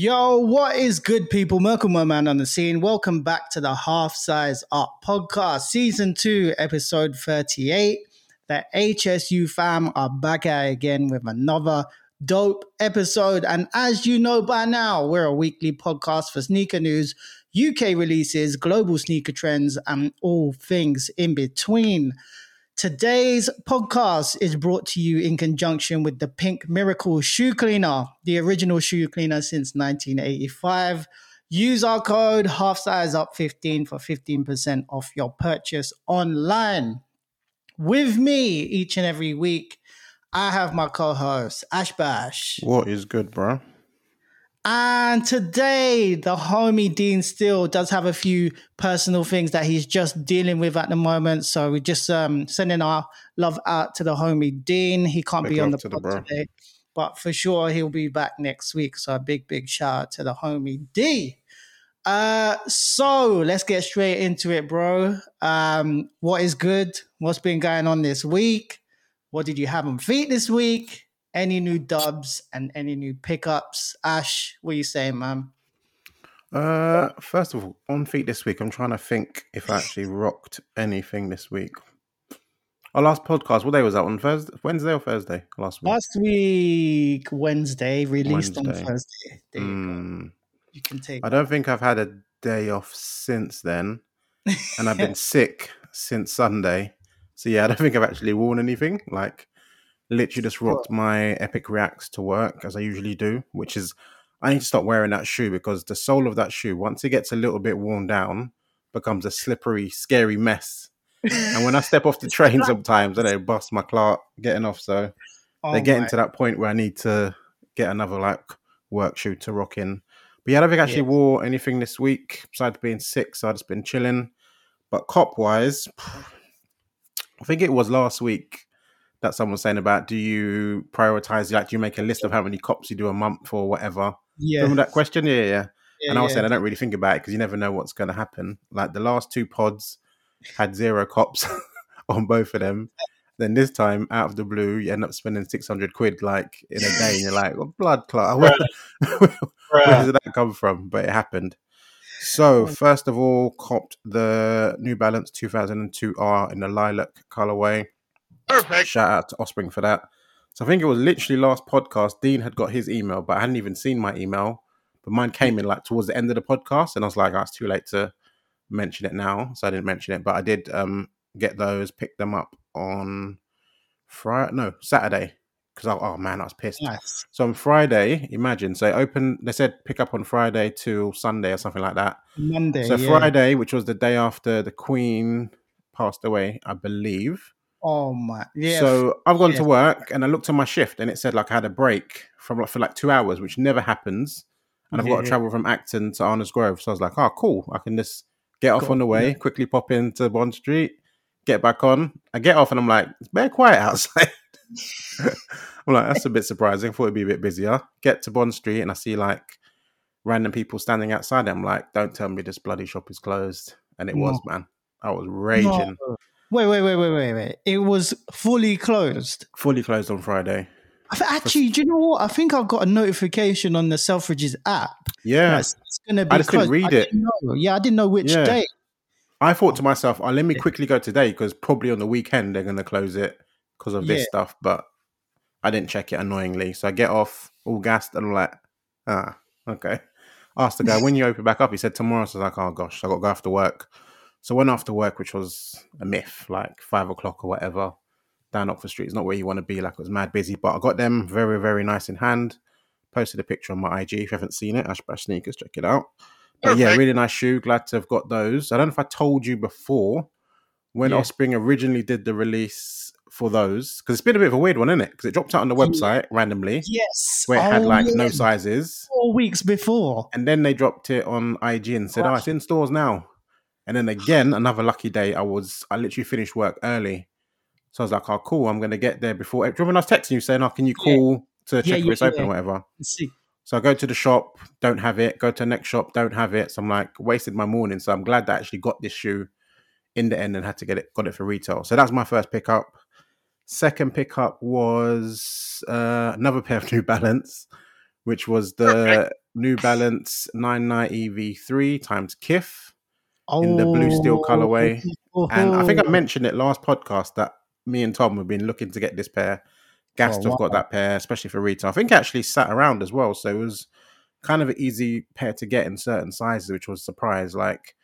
Yo, what is good, people? Merkle Moe Man on the scene. Welcome back to the Half Size Up Podcast, Season 2, Episode 38. The HSU fam are back at it again with another dope episode. And as you know by now, we're a weekly podcast for sneaker news, UK releases, global sneaker trends, and all things in between. Today's podcast is brought to you in conjunction with the Pink Miracle Shoe Cleaner, the original shoe cleaner since 1985. Use our code HALFSIZEUP15 for 15% off your purchase online. With me each and every week, I have my co-host, Ash Bash. What is good, bro? And today, the homie Dean still does have a few personal things that he's just dealing with at the moment. So we're just sending our love out to the homie Dean. He can't big be on the pod today, but for sure, he'll be back next week. So a big, big shout out to the homie D. So let's get straight into it, bro. What is good? What's been going on this week? What did you have on feet this week? Any new dubs and any new pickups? Ash, what are you saying, man? First of all, on feet this week, I'm trying to think if I actually rocked anything this week. Our last podcast, what day was that? On Thursday, Wednesday or Thursday? Last week. Last week, Wednesday, released Wednesday. On Thursday. There you go. You can take I don't that. Think I've had a day off since then. And I've been sick since Sunday. So yeah, I don't think I've actually worn anything. Like, literally just rocked my Epic Reacts to work as I usually do, which is I need to stop wearing that shoe because the sole of that shoe, once it gets a little bit worn down, becomes a slippery, scary mess. And when I step off the train sometimes, I don't bust my clerk getting off. So they're getting to that point where I need to get another like work shoe to rock in. But yeah, I don't think I actually wore anything this week besides being sick. So I've just been chilling. But cop-wise, I think it was last week that someone's saying about, do you prioritize, like, do you make a list of how many cops you do a month or whatever? Yeah. Remember that question? Yeah. And I was saying, I don't really think about it because you never know what's going to happen. Like, the last two pods had 0 cops on both of them. Then this time, out of the blue, you end up spending 600 quid, like, in a day. And you're like, well, blood clot. Where did that come from? But it happened. So, first of all, copped the New Balance 2002R in the lilac colorway. Perfect. Shout out to Offspring for that. So I think it was literally last podcast, Dean had got his email, but I hadn't even seen my email. But mine came in like towards the end of the podcast, and I was like, oh, it's too late to mention it now. So I didn't mention it, but I did get those, pick them up on Saturday. Because I was pissed. Nice. So on Friday, imagine. So they said pick up on Friday till Sunday or something like that. Monday. So Friday, which was the day after the Queen passed away, I believe. Oh my! Yeah. So I've gone to work and I looked at my shift and it said like I had a break for like 2 hours, which never happens. And I've got to travel from Acton to Arnos Grove, so I was like, "Oh, cool! I can just get off on the way, quickly pop into Bond Street, get back on." I get off and I'm like, "It's very quiet outside." I'm like, "That's a bit surprising. I thought it'd be a bit busier." Get to Bond Street and I see like random people standing outside. I'm like, "Don't tell me this bloody shop is closed!" And it was, man. I was raging. No. Wait. It was fully closed. Fully closed on Friday. Actually, do you know what? I think I got a notification on the Selfridges app. Yeah. It's gonna be I just closed. Didn't read it. I didn't know which day. I thought to myself, let me quickly go today because probably on the weekend they're going to close it because of this stuff. But I didn't check it, annoyingly. So I get off all gassed and I'm like, okay. Asked the guy, when you open back up? He said tomorrow. So I was like, oh gosh, I got to go after work. So I went after work, which was a myth, like 5 o'clock or whatever, down Oxford Street. It's not where you want to be, like it was mad busy. But I got them very, very nice in hand. Posted a picture on my IG. If you haven't seen it, Ash Bash Sneakers, check it out. But yeah, really nice shoe. Glad to have got those. I don't know if I told you before, when Offspring originally did the release for those, because it's been a bit of a weird one, isn't it? Because it dropped out on the website randomly. Yes. Where it had like no sizes. 4 weeks before. And then they dropped it on IG and said, it's in stores now. And then again, another lucky day, I literally finished work early. So I was like, oh, cool, I'm going to get there before. Remember, I was texting you saying, can you call to check if it's open or whatever? See. So I go to the shop, don't have it. Go to the next shop, don't have it. So I'm like, wasted my morning. So I'm glad that I actually got this shoe in the end and had to got it for retail. So that's my first pickup. Second pickup was another pair of New Balance, which was the New Balance 990 V3 times KIF in the blue steel colorway. And I think I mentioned it last podcast that me and Tom have been looking to get this pair. Gassed have got that pair, especially for retail. I think it actually sat around as well. So it was kind of an easy pair to get in certain sizes, which was a surprise. Like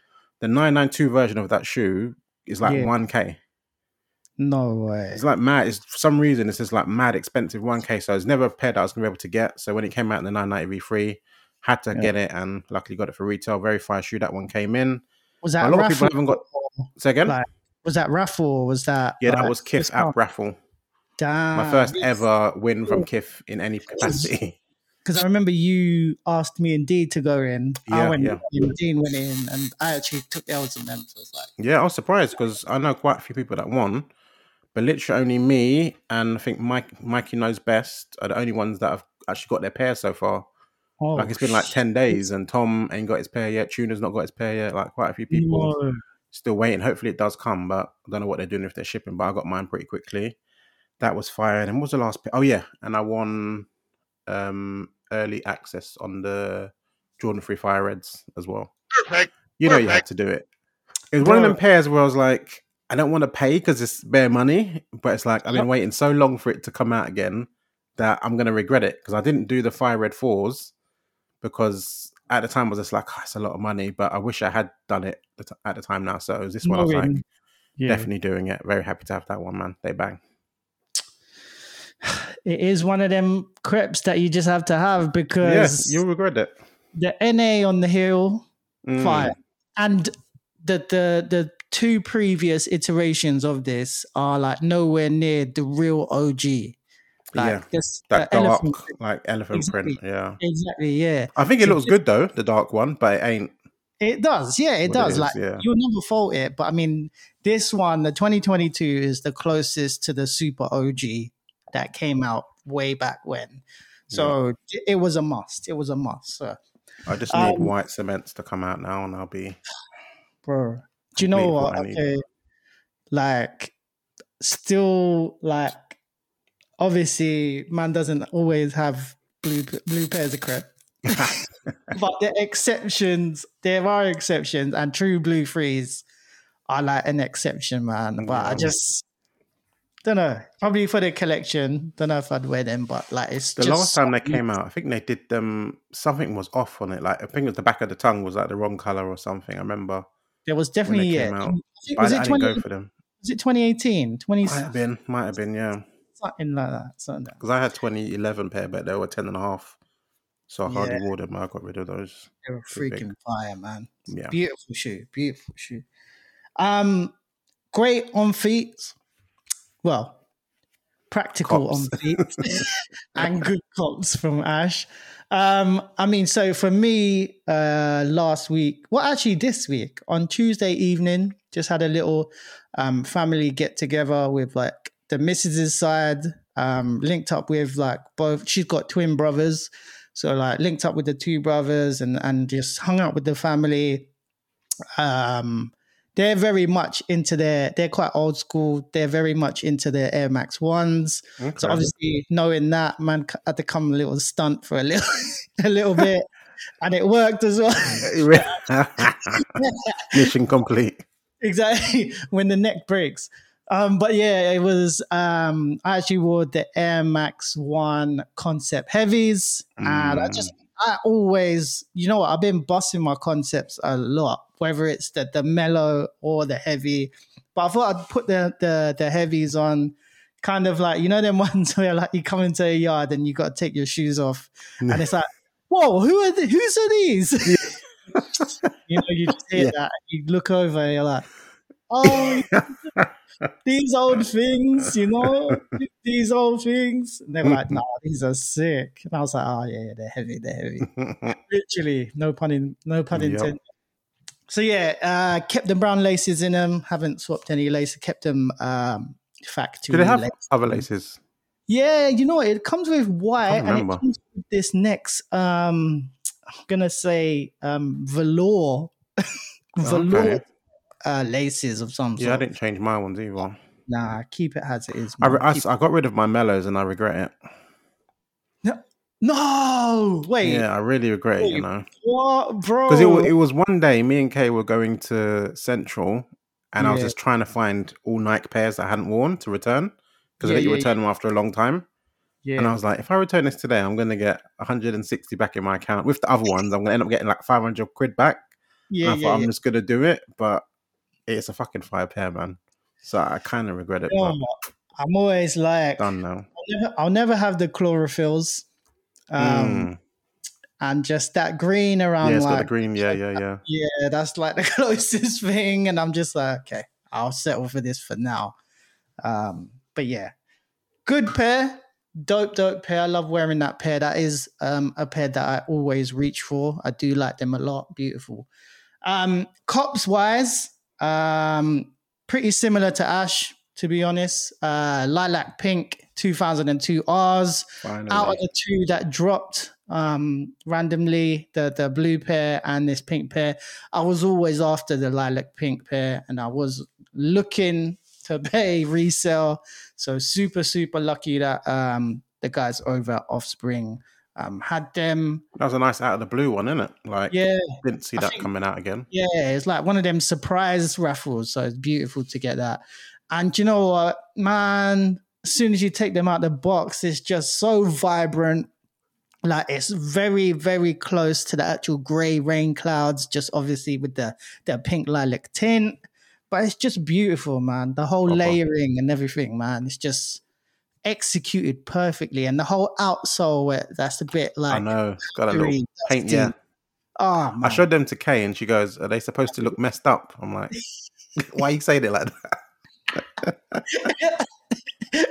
the 992 version of that shoe is like 1K. No way. It's like mad. It's, for some reason, it's just like mad expensive 1K. So it's never a pair that I was going to be able to get. So when it came out in the 990 V3, had to get it and luckily got it for retail. Very fire shoe. That one came in. Was that a lot of people haven't got... Say again? Like, was that raffle or was that... Yeah, like, that was KIF app raffle. Damn. My first ever win from KIF in any capacity. Because I remember you asked me and Dean to go in. Yeah, I went in, Dean went in, and I actually took the L's in them. So I was like, yeah, I was surprised because I know quite a few people that won, but literally only me and I think Mikey Knows Best are the only ones that have actually got their pair so far. Oh, like it's been like 10 days and Tom ain't got his pair yet. Tuna's not got his pair yet. Like quite a few people still waiting. Hopefully it does come, but I don't know what they're doing if they're shipping, but I got mine pretty quickly. That was fire. And what was the last pair? Oh, yeah. And I won early access on the Jordan 3 Fire Reds as well. Perfect. You know you had to do it. It was one of them pairs where I was like, I don't want to pay because it's bare money, but it's like I've been waiting so long for it to come out again that I'm going to regret it because I didn't do the Fire Red 4s. Because at the time I was just like, oh, it's a lot of money, but I wish I had done it at the time now. So it was this one. I was like, definitely doing it. Very happy to have that one, man. They bang. It is one of them crepes that you just have to have because you'll regret it. The NA on the heel, fire. And the two previous iterations of this are like nowhere near the real OG. Like this, that dark elephant print. Yeah. Exactly, yeah. I think it looks good though, the dark one, but it ain't. It does, yeah, it does. It is, like you'll never fault it. But I mean, this one, the 2022 is the closest to the super OG that came out way back when. So it was a must. It was a must. So. I just need white cements to come out now and I'll be bro. Do you know what? Okay. Like still like obviously, man doesn't always have blue pairs of crepe. But the exceptions, there are exceptions, and true blue threes are like an exception, man. But I just don't know. Probably for the collection, don't know if I'd wear them, but like it's the last time they came out, I think they did them, something was off on it. Like I think it was the back of the tongue was like the wrong color or something. I remember there was definitely I didn't go for them. Was it 2018? Might have been, yeah. Something like that. Because I had 2011 pair, but they were 10.5. So I hardly wore them. I got rid of those. They were freaking fire, man. Yeah. Beautiful shoe. Great on feet. Well, practical cops. On feet. And good cops from Ash. I mean, so for me, last week, well, actually this week, on Tuesday evening, just had a little family get together with like, the missus's side, linked up with like both, she's got twin brothers. So like linked up with the two brothers and just hung out with the family. They're very much into they're quite old school. They're very much into their Air Max 1s. Okay. So obviously knowing that, man, I had to come a little stunt for a little bit and it worked as well. Mission complete. Exactly. When the neck breaks. But yeah, it was, I actually wore the Air Max 1 Concept Heavies and I always, you know what, I've been busting my concepts a lot, whether it's the mellow or the heavy, but I thought I'd put the heavies on kind of like, you know, them ones where like you come into a yard and you got to take your shoes off and it's like, whoa, whose are these? You know, you just hear that, you look over and you're like, oh, these old things, you know, these old things. And they were like, no, these are sick. And I was like, oh, yeah, they're heavy. Literally, no pun intended. So, yeah, kept them brown laces in them. Haven't swapped any laces. Kept them factory. Do they have other laces? Yeah, you know, it comes with white. And it comes with this next, I'm going to say velour. Okay. Laces of some sort. Yeah, I didn't change my ones either. Nah, keep it as it is. I got rid of my mellows and I regret it. No, No, wait. Yeah, I really regret it, you know. What, bro? Because it was one day, me and Kay were going to Central, and I was just trying to find all Nike pairs that I hadn't worn to return, because I let you return them after a long time. Yeah. And I was like, if I return this today, I'm going to get 160 back in my account. With the other ones, I'm going to end up getting like 500 quid back. Yeah, and I thought, I'm just going to do it, but it's a fucking fire pair, man. So I kind of regret it. Yeah, I'm always like, done now. I'll never have the chlorophylls. And just that green around, it's like, got the green, yeah, that's like the closest thing, and I'm just like, okay, I'll settle for this for now. But yeah, good pair, dope pair. I love wearing that pair. That is a pair that I always reach for. I do like them a lot. Beautiful. Cops wise, pretty similar to Ash, to be honest. Lilac pink 2002Rs. Finally. Out of the two that dropped randomly, the blue pair and this pink pair, I was always after the lilac pink pair, and I was looking to pay resale. So super, super lucky that the guys over at Offspring had them. That was a nice out of the blue one, isn't it? Like, didn't see that coming out again. Yeah, it's like one of them surprise raffles. So it's beautiful to get that. And you know what, man? As soon as you take them out the box, it's just so vibrant. Like, it's very, very close to the actual grey rain clouds, just obviously with the pink lilac tint. But it's just beautiful, man. The whole layering and everything, man. It's just executed perfectly. And the whole outsole, that's a bit like... I know. It's got a little paint, yeah. Oh, man. I showed them to Kay and she goes, are they supposed to look messed up? I'm like, why are you saying it like that?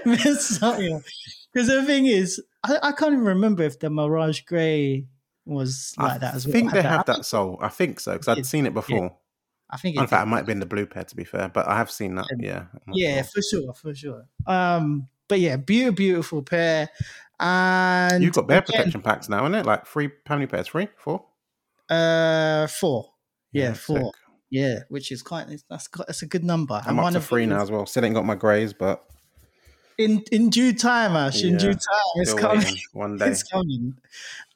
Because the thing is, I can't even remember if the Mirage Grey was like that as well. I think they have that sole. I think so, because I'd seen it before. Yeah. I think in fact, it might have been the blue pair, to be fair, but I have seen that, yeah. Yeah, for sure. But yeah, beautiful pair. And you've got bear protection packs now, isn't it? Like three, how many pairs? Three? Four? Four. Yeah, four. Sick. Yeah, which is quite, that's a good number. I'm up to three now as well. Still ain't got my greys, but... In due time, Ash. Yeah. In due time, it's coming. One day, it's coming.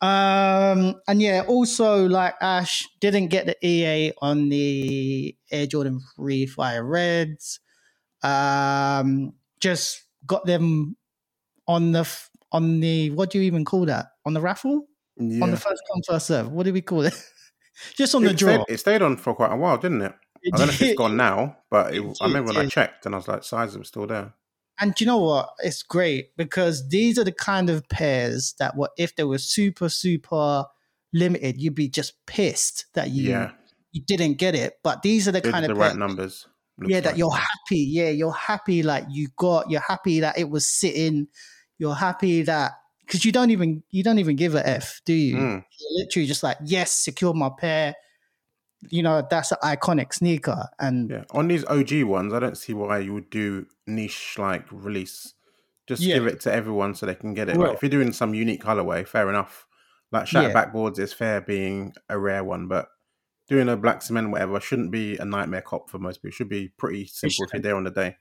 And yeah, also like Ash, didn't get the EA on the Air Jordan 3 Fire Reds. Just got them on the what do you even call that? On the raffle? Yeah. On the first come first serve. What do we call it? Just on the draw. It stayed on for quite a while, didn't it? I don't know if it's gone now, but I remember when I checked and I was like, sizes were still there. And do you know what? It's great because these are the kind of pairs that were, if they were super, super limited, you'd be just pissed that you didn't get it. But these are the kind of pairs, right numbers. Yeah, that you're happy. Yeah, you're happy like you got. You're happy that it was sitting. You're happy that because you don't even give a f, do you? You're literally just like, yes, secure my pair. You know, that's an iconic sneaker. And on these OG ones, I don't see why you would do niche like release. Just give it to everyone so they can get it. Right. Like, if you're doing some unique colorway, fair enough. Like Shatterback boards is fair being a rare one, but doing a black cement whatever shouldn't be a nightmare cop for most people. It should be pretty simple if you're there on the day.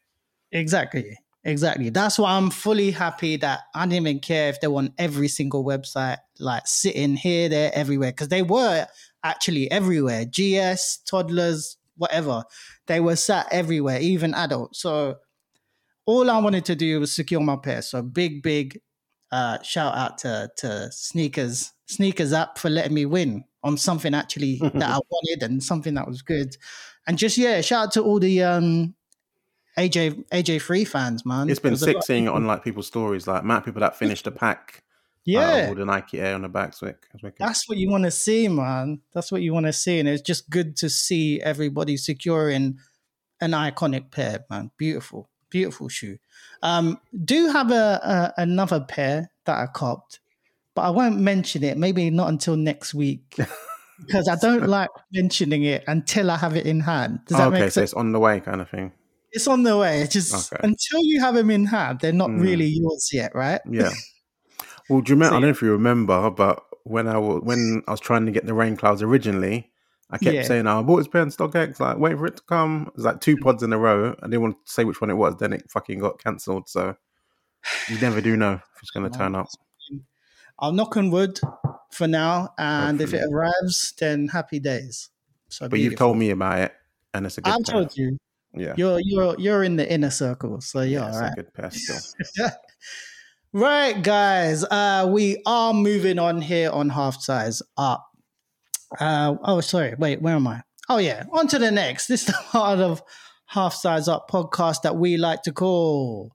Exactly. That's why I'm fully happy that I didn't even care if they were on every single website, like sitting here, there, everywhere, because they were actually everywhere. GS, toddlers, whatever. They were sat everywhere, even adults. So all I wanted to do was secure my pair. So big shout out to Sneakers app for letting me win on something actually that I wanted and something that was good. And just, shout out to all the... AJ3 fans, man. It's been sick seeing it on like people's stories, like Matt, people that finished the pack. Yeah. With the Nike Air on the back. That's what you want to see, man. That's what you want to see. And it's just good to see everybody securing an iconic pair, man. Beautiful, beautiful shoe. Do have another pair that I copped, but I won't mention it. Maybe not until next week. Because I don't like mentioning it until I have it in hand. Does that make sense? Okay, so it's on the way kind of thing. It's on the way. It's just until you have them in hand, they're not really yours yet, right? Yeah. Well, do you remember? I don't know if you remember, but when I was trying to get the rain clouds originally, I kept saying, "I bought this pair on StockX. Like, wait for it to come." It was like two pods in a row. I didn't want to say which one it was. Then it fucking got cancelled. So you never do know if it's going to turn up. I'll knock on wood for now, and hopefully, if it arrives, then happy days. So, but you've told me about it, and it's a good pair. I've told you. Yeah, you're in the inner circle, so you're all right. It's a good pair. Right, guys, we are moving on here on Half Size Up. Wait, where am I? Oh, yeah, on to the next. This is the part of Half Size Up podcast that we like to call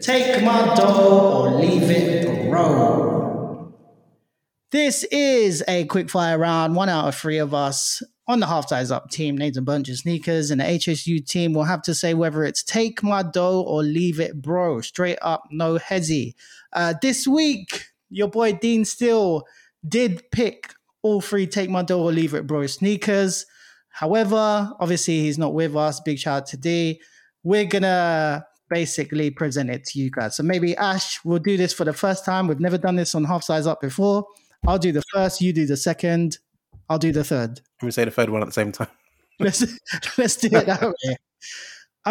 Take My Dough or Leave It Roll. This is a quick fire round. 1 out of 3 of us on the Half Size Up team names a bunch of sneakers, and the HSU team will have to say whether it's take my dough or leave it, bro. Straight up, no hezzy. This week, your boy Dean still did pick all 3 take my dough or leave it, bro sneakers. However, obviously he's not with us. Big shout out to D. We're gonna basically present it to you guys. So maybe Ash will do this for the first time. We've never done this on Half Size Up before. I'll do the first. You do the second. I'll do the third. Can we say the third one at the same time? Let's do it that way.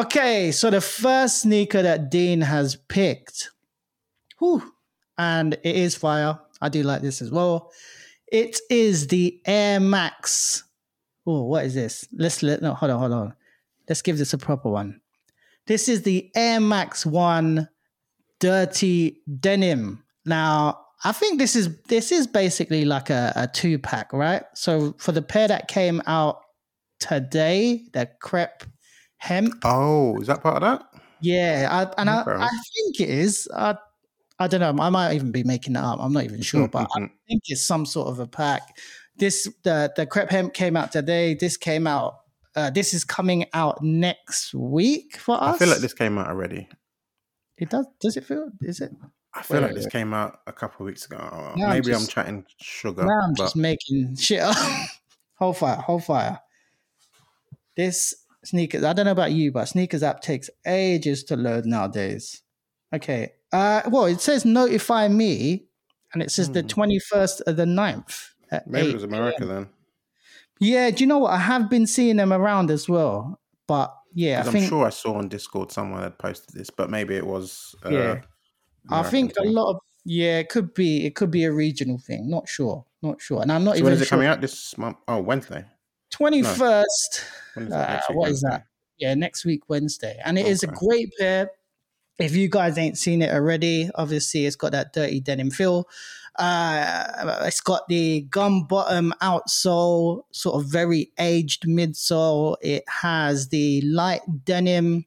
Okay, so the first sneaker that Dean has picked, and it is fire. I do like this as well. It is the Air Max. Oh, what is this? Hold on. Let's give this a proper one. This is the Air Max 1 Dirty Denim. Now, I think this is basically like a 2-pack, right? So for the pair that came out today, the Crepe Hemp. Oh, is that part of that? Yeah, I think it is. I don't know. I might even be making that up. I'm not even sure, but I think it's some sort of a pack. The Crepe Hemp came out today. This came out. This is coming out next week for us. I feel like this came out already. It does. Does it feel? Is it? I feel like this came out a couple of weeks ago. Now maybe I'm chatting sugar. Now I'm just making shit up. Whole fire. This sneakers, I don't know about you, but sneakers app takes ages to load nowadays. Okay. Well, it says notify me, and it says the 21st of the 9th. Maybe it was America then. Yeah. Do you know what? I have been seeing them around as well. But yeah, I'm sure I saw on Discord someone had posted this, but maybe it was... American, I think thing. A lot of it could be a regional thing. Not sure, and I'm not even. When is it coming out this month? Oh, Wednesday, 21st. What is that? Yeah, next week Wednesday, and it is a great pair. If you guys ain't seen it already, obviously it's got that dirty denim feel. It's got the gum bottom outsole, sort of very aged midsole. It has the light denim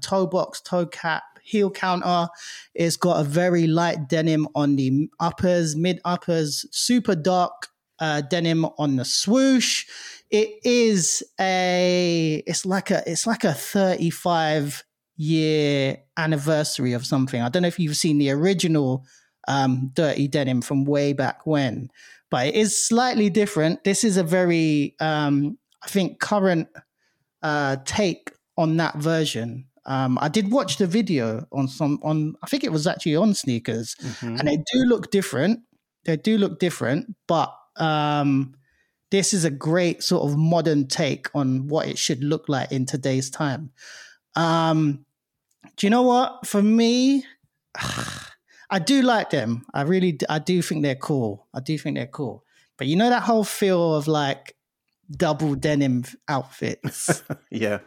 toe box, toe cap. Heel counter. It's got a very light denim on the uppers, mid uppers, super dark denim on the swoosh. It's like a 35-year anniversary of something. I don't know if you've seen the original dirty denim from way back when, but it is slightly different. This is a very I think current take on that version. I did watch the video on I think it was actually on Sneakers, and they do look different. But this is a great sort of modern take on what it should look like in today's time. Do you know what? For me, I do like them. I do think they're cool. But you know that whole feel of like double denim outfits? Yeah.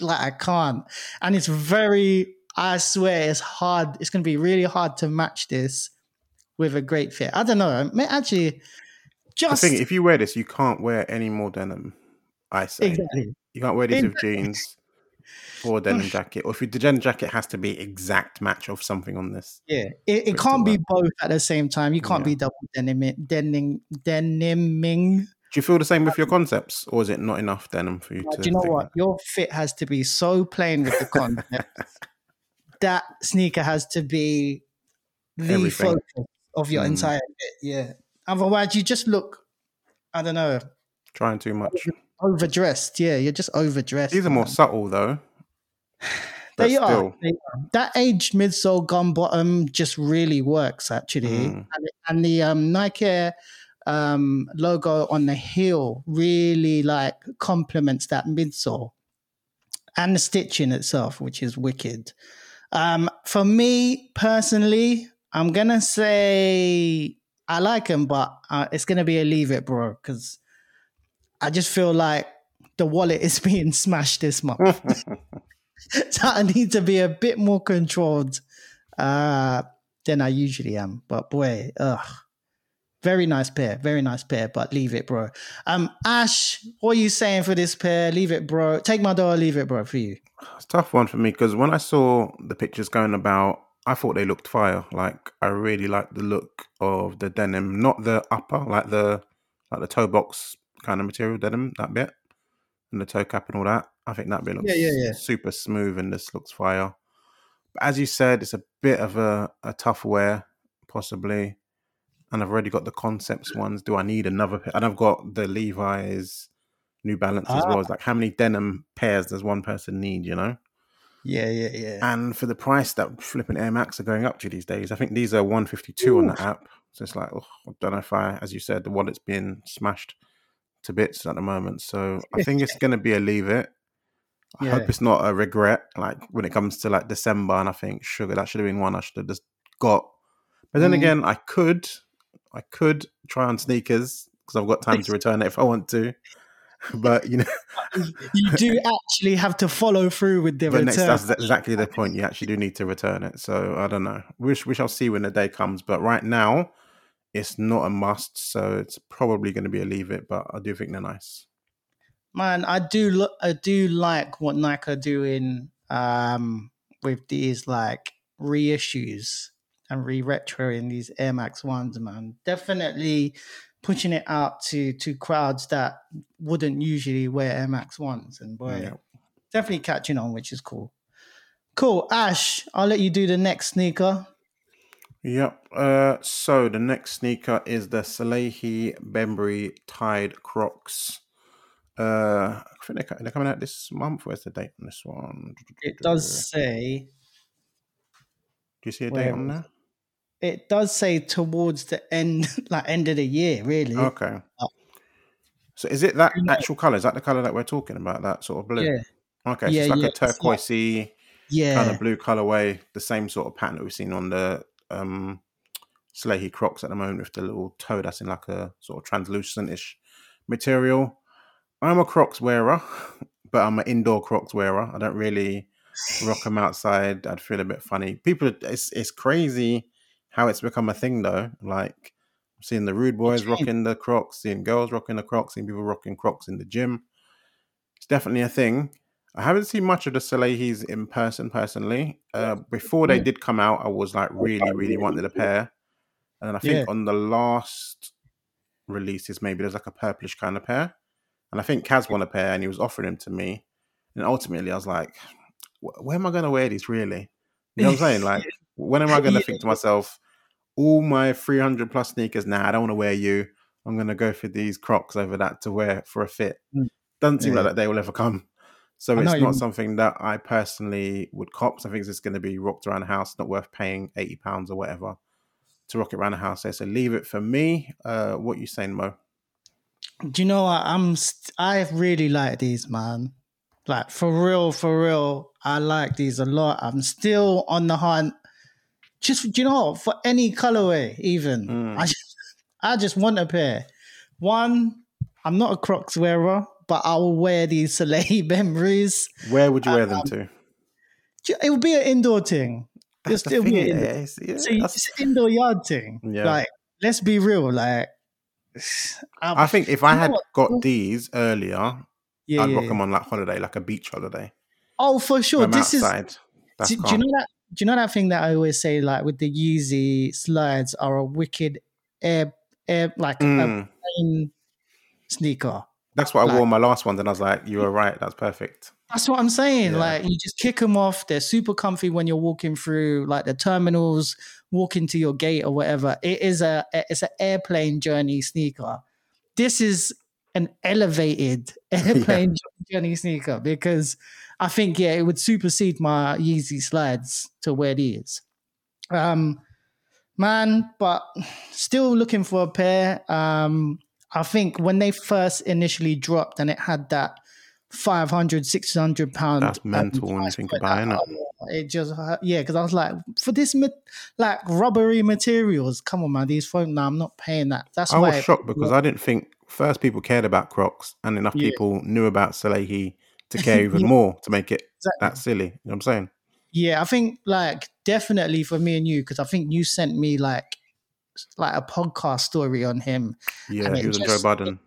Like I can't, and it's very. I swear, it's hard. It's going to be really hard to match this with a great fit. I don't know. Actually, just the thing, if you wear this, you can't wear any more denim. I say exactly. You can't wear these with jeans or denim jacket. Or if you the denim jacket has to be exact match of something on this. Yeah, it can't be both at the same time. You can't be double deniming. Do you feel the same with your concepts, or is it not enough denim for you to... Do you know what? That? Your fit has to be so plain with the concept. That sneaker has to be the focus of your entire fit, yeah. Otherwise, you just look, I don't know... Trying too much. Overdressed, yeah. You're just overdressed. These are more subtle, though. They are. That aged midsole gum bottom just really works, actually. And the Nike Air... logo on the heel really like complements that midsole and the stitching itself, which is wicked. For me personally, I'm going to say I like him, but it's going to be a leave it, bro, because I just feel like the wallet is being smashed this month. So I need to be a bit more controlled than I usually am. But boy, very nice pair. Very nice pair, but leave it, bro. Ash, what are you saying for this pair? Leave it, bro. Take my dollar, leave it, bro, for you. It's a tough one for me because when I saw the pictures going about, I thought they looked fire. Like, I really liked the look of the denim, not the upper, like the toe box kind of material denim, that bit, and the toe cap and all that. I think that bit looks super smooth, and this looks fire. But as you said, it's a bit of a tough wear, possibly. And I've already got the Concepts ones. Do I need another pair? And I've got the Levi's, New Balance as well. It's like, how many denim pairs does one person need, you know? Yeah. And for the price that flipping Air Max are going up to these days, I think these are $152 on the app. So it's like, I don't know if as you said, the wallet's being smashed to bits at the moment. So I think it's going to be a leave it. I hope it's not a regret, like when it comes to like December, and I think, sugar, that should have been one I should have just got. But then again, I could try on sneakers because I've got time to return it if I want to. But, you know, you do actually have to follow through with the return. That's exactly the point. You actually do need to return it. So I don't know. We shall see when the day comes. But right now, it's not a must. So it's probably going to be a leave it. But I do think they're nice. Man, I do like what Nike are doing with these like reissues and re-retroing these Air Max ones. Man, definitely pushing it out to crowds that wouldn't usually wear Air Max ones. And boy, definitely catching on, which is cool. Cool. Ash, I'll let you do the next sneaker. Yep. So the next sneaker is the Salehe Bembury Tide Crocs. I think they're coming out this month. Where's the date on this one? It does say... Do you see a date on there? It does say towards the end of the year, really. Okay. So is it that actual colour? Is that the colour that we're talking about, that sort of blue? Yeah. Okay, so it's like a turquoisey kind of blue colourway, the same sort of pattern that we've seen on the Salehe Crocs at the moment with the little toe that's in like a sort of translucent-ish material. I'm a Crocs wearer, but I'm an indoor Crocs wearer. I don't really rock them outside. I'd feel a bit funny. People, it's crazy how it's become a thing though. Like, seeing the rude boys rocking the Crocs, seeing girls rocking the Crocs, seeing people rocking Crocs in the gym. It's definitely a thing. I haven't seen much of the Salehis in person, personally. Before they did come out, I was like, really, really wanted a pair. And then I think on the last releases, maybe there's like a purplish kind of pair. And I think Kaz won a pair and he was offering them to me. And ultimately I was like, where am I going to wear these really? You know what I'm saying? Like, when am I going to think to myself, all my 300 plus sneakers, I don't want to wear you. I'm going to go for these Crocs over that to wear for a fit. Doesn't seem like that day will ever come. So it's not something that I personally would cop. So I think it's just going to be rocked around the house, not worth paying £80 or whatever to rock it around the house. So leave it for me. What are you saying, Mo? Do you know what? I really like these, man. Like, for real. I like these a lot. I'm still on the hunt. Just, do you know, for any colorway, even. I just want a pair. One, I'm not a Crocs wearer, but I will wear these Salehe Bemburys. Where would you wear them to? It would be an indoor thing. It's an indoor yard thing. Yeah. Like, let's be real. Like, I think if I had got these earlier, I'd rock them on like holiday, like a beach holiday. Oh, for sure. This outside. Do you know that? Do you know that thing that I always say? Like, with the Yeezy slides are a wicked air like a plain sneaker. That's what I wore my last one. Then I was like, you were right. That's perfect. That's what I'm saying. Yeah. Like, you just kick them off. They're super comfy when you're walking through like the terminals, walking to your gate or whatever. It's an airplane journey sneaker. This is an elevated airplane journey sneaker because I think, it would supersede my Yeezy slides to wear these. Man, but still looking for a pair. I think when they first initially dropped and it had that 500, 600 pounds. That's mental when you think about it. It just, yeah, because I was like, for this like rubbery materials, come on, man, these foam, nah, I'm not paying that. That's why I was shocked because I didn't think first people cared about Crocs and enough people knew about Salehi to care even more to make it that silly. You know what I'm saying? Yeah, I think like definitely for me and you, because I think you sent me like a podcast story on him. Yeah, he was just, Joe Budden.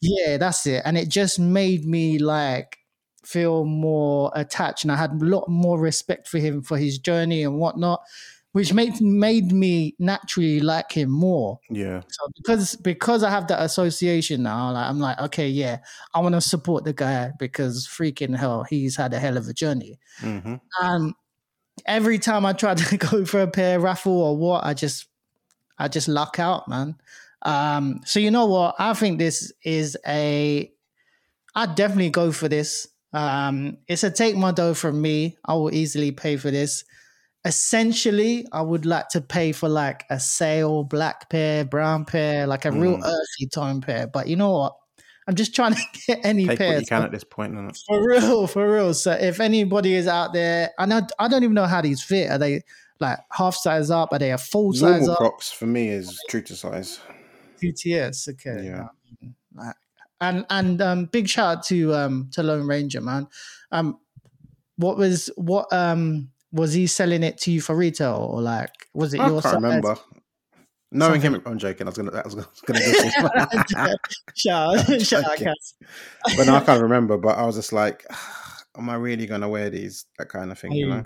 Yeah, that's it. And it just made me like feel more attached, and I had a lot more respect for him for his journey and whatnot, which made me naturally like him more. Yeah. So because I have that association now, like, I'm like, okay, yeah, I want to support the guy because freaking hell, he's had a hell of a journey. Mm-hmm. Every time I try to go for a pair raffle or what, I just luck out, man. So you know what? I think this is I'd definitely go for this. It's a take my dough from me. I will easily pay for this. Essentially, I would like to pay for like a sale, black pair, brown pair, like a real earthy tone pair. But you know what? I'm just trying to get any pairs. Take what you can at this point, isn't it? For real. So if anybody is out there, and I don't even know how these fit. Are they like half size up? Are they a full size up? Normal Crocs for me is true to size. QTS, okay. Yeah. And big shout out to Lone Ranger, man. Was he selling it to you for retail, or like was it your size? I can't remember. Knowing him, I'm joking. I was gonna go. Shout out, Cass. But no, I can't remember. But I was just like, am I really gonna wear these? That kind of thing, you know.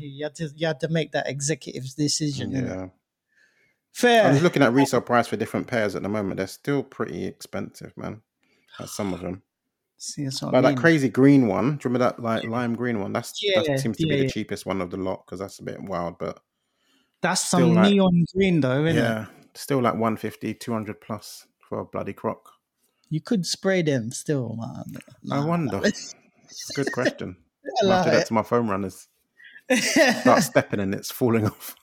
You had to make that executive decision. Yeah. You know? Fair. I was looking at resale price for different pairs at the moment. They're still pretty expensive, man. Like some of them. See, that's what I mean. That crazy green one, do you remember that like lime green one? That seems to be the cheapest one of the lot because that's a bit wild, but that's some like, neon green though, isn't it? Yeah, still like 150, 200 plus for a bloody Croc. You could spray them still, man. I wonder. Good question. I'll have to do that to my foam runners. Start stepping and it's falling off.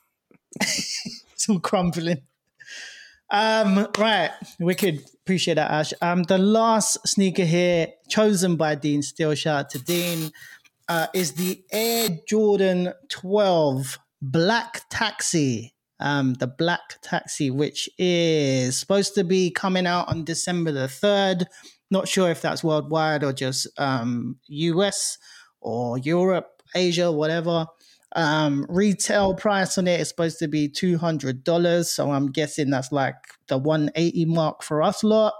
It's all crumbling. Right, wicked. Appreciate that, Ash. The last sneaker here, chosen by Dean, still shout out to Dean, is the Air Jordan 12 Black Taxi. The Black Taxi, which is supposed to be coming out on December the 3rd. Not sure if that's worldwide or just US or Europe, Asia, whatever. Retail price on it is supposed to be $200, so I'm guessing that's like the 180 mark for us lot.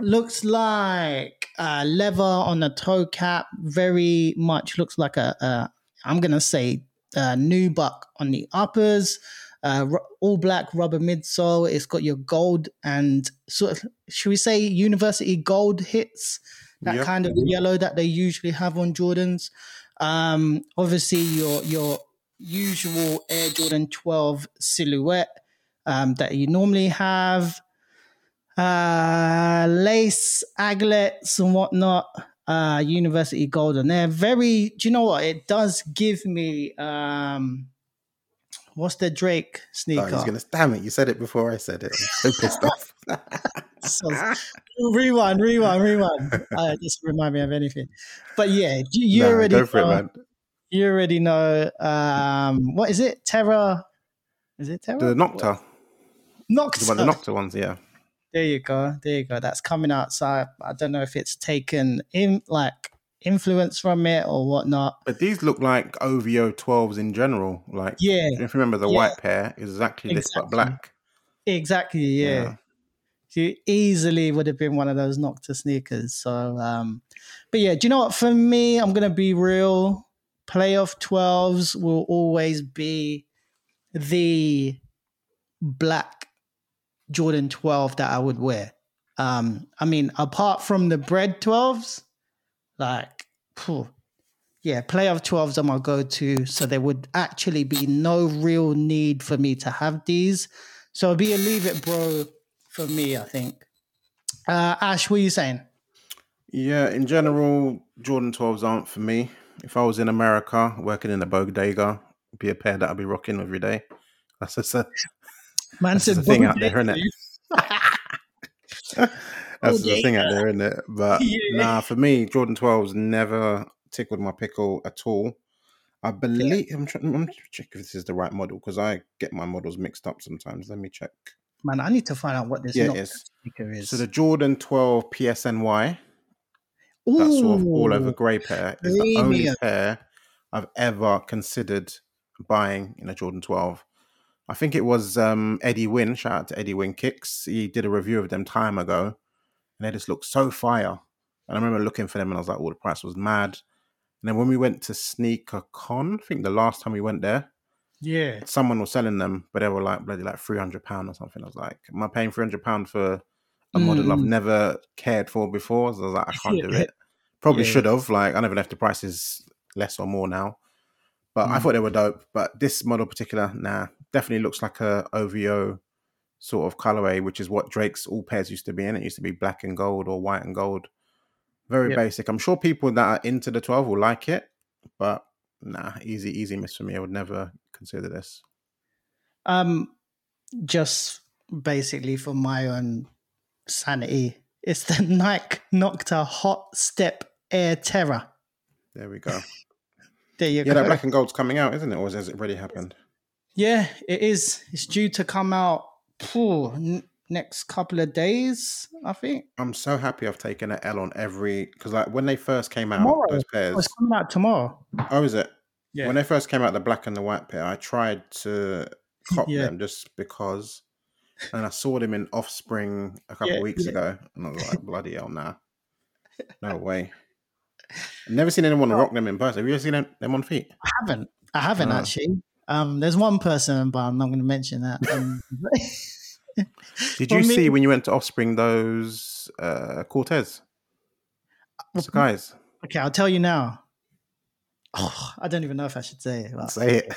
Looks like leather on the toe cap, very much looks like a I'm gonna say nubuck on the uppers, all black rubber midsole. It's got your gold and sort of, should we say, university gold hits, that kind of yellow that they usually have on Jordans. Obviously your usual Air Jordan 12 silhouette that you normally have, lace aglets and whatnot, university gold on there. Very, do you know what? It does give me what's the Drake sneaker? Damn it! You said it before I said it. I'm so pissed off. So, rewind. Just remind me of anything. But yeah, you already know. What is it? Terra? Is it Terra? The Nocta. Nocta. The Nocta ones, yeah. There you go. That's coming out. So I don't know if it's taken in like influence from it or whatnot. But these look like OVO 12s in general. Like, yeah. If you remember, the white pair is exactly this, but black. Exactly. Yeah. You easily would have been one of those Nocta sneakers. So, but yeah, do you know what? For me, I'm going to be real. Playoff 12s will always be the black Jordan 12 that I would wear. I mean, apart from the bread 12s, like, playoff 12s are my go-to. So there would actually be no real need for me to have these. So it'll be a leave it, bro. For me, I think. Ash, what are you saying? Yeah, in general, Jordan 12s aren't for me. If I was in America working in a bodega, it'd be a pair that I'd be rocking every day. That's just a thing out there, isn't it? That's the thing out there, isn't it? But nah, for me, Jordan 12's never tickled my pickle at all. I believe I'm trying to check if this is the right model, because I get my models mixed up sometimes. Let me check. Man, I need to find out what this sneaker is. So the Jordan 12 PSNY, ooh, that sort of all over grey pair, is the only pair I've ever considered buying in a Jordan 12. I think it was Eddie Wynn. Shout out to Eddie Wynn Kicks. He did a review of them time ago, and they just looked so fire. And I remember looking for them, and I was like, "Oh, the price was mad." And then when we went to SneakerCon, I think the last time we went there, someone was selling them, but they were like bloody like £300 or something. I was like, "Am I paying £300 for a model I've never cared for before?" So I was like, "I can't do it." Probably should have. Like, I never left the prices less or more now. But I thought they were dope. But this model in particular, nah, definitely looks like a OVO sort of colorway, which is what Drake's all pairs used to be in. It used to be black and gold or white and gold. Very basic. I'm sure people that are into the 12 will like it. But nah, easy miss for me. I would never consider this. Just basically for my own sanity, it's the Nike Nocta Hot Step Air Terra. There we go. There you go. Yeah, that black and gold's coming out, isn't it? Or has it already happened? Yeah, it is. It's due to come out next couple of days, I think. I'm so happy I've taken an L on every... Because like when they first came out, those pairs... Oh, it's coming out tomorrow. Oh, is it? Yeah. When they first came out, the black and the white pair, I tried to cop them just because. And I saw them in Offspring a couple of weeks ago. And I was like, bloody hell, nah. No way. I've never seen anyone rock them in person. Have you ever seen them on feet? I haven't actually. There's one person, but I'm not going to mention that. Did you see when you went to Offspring those Cortez? Guys. Okay, I'll tell you now. Oh, I don't even know if I should say it. But say it.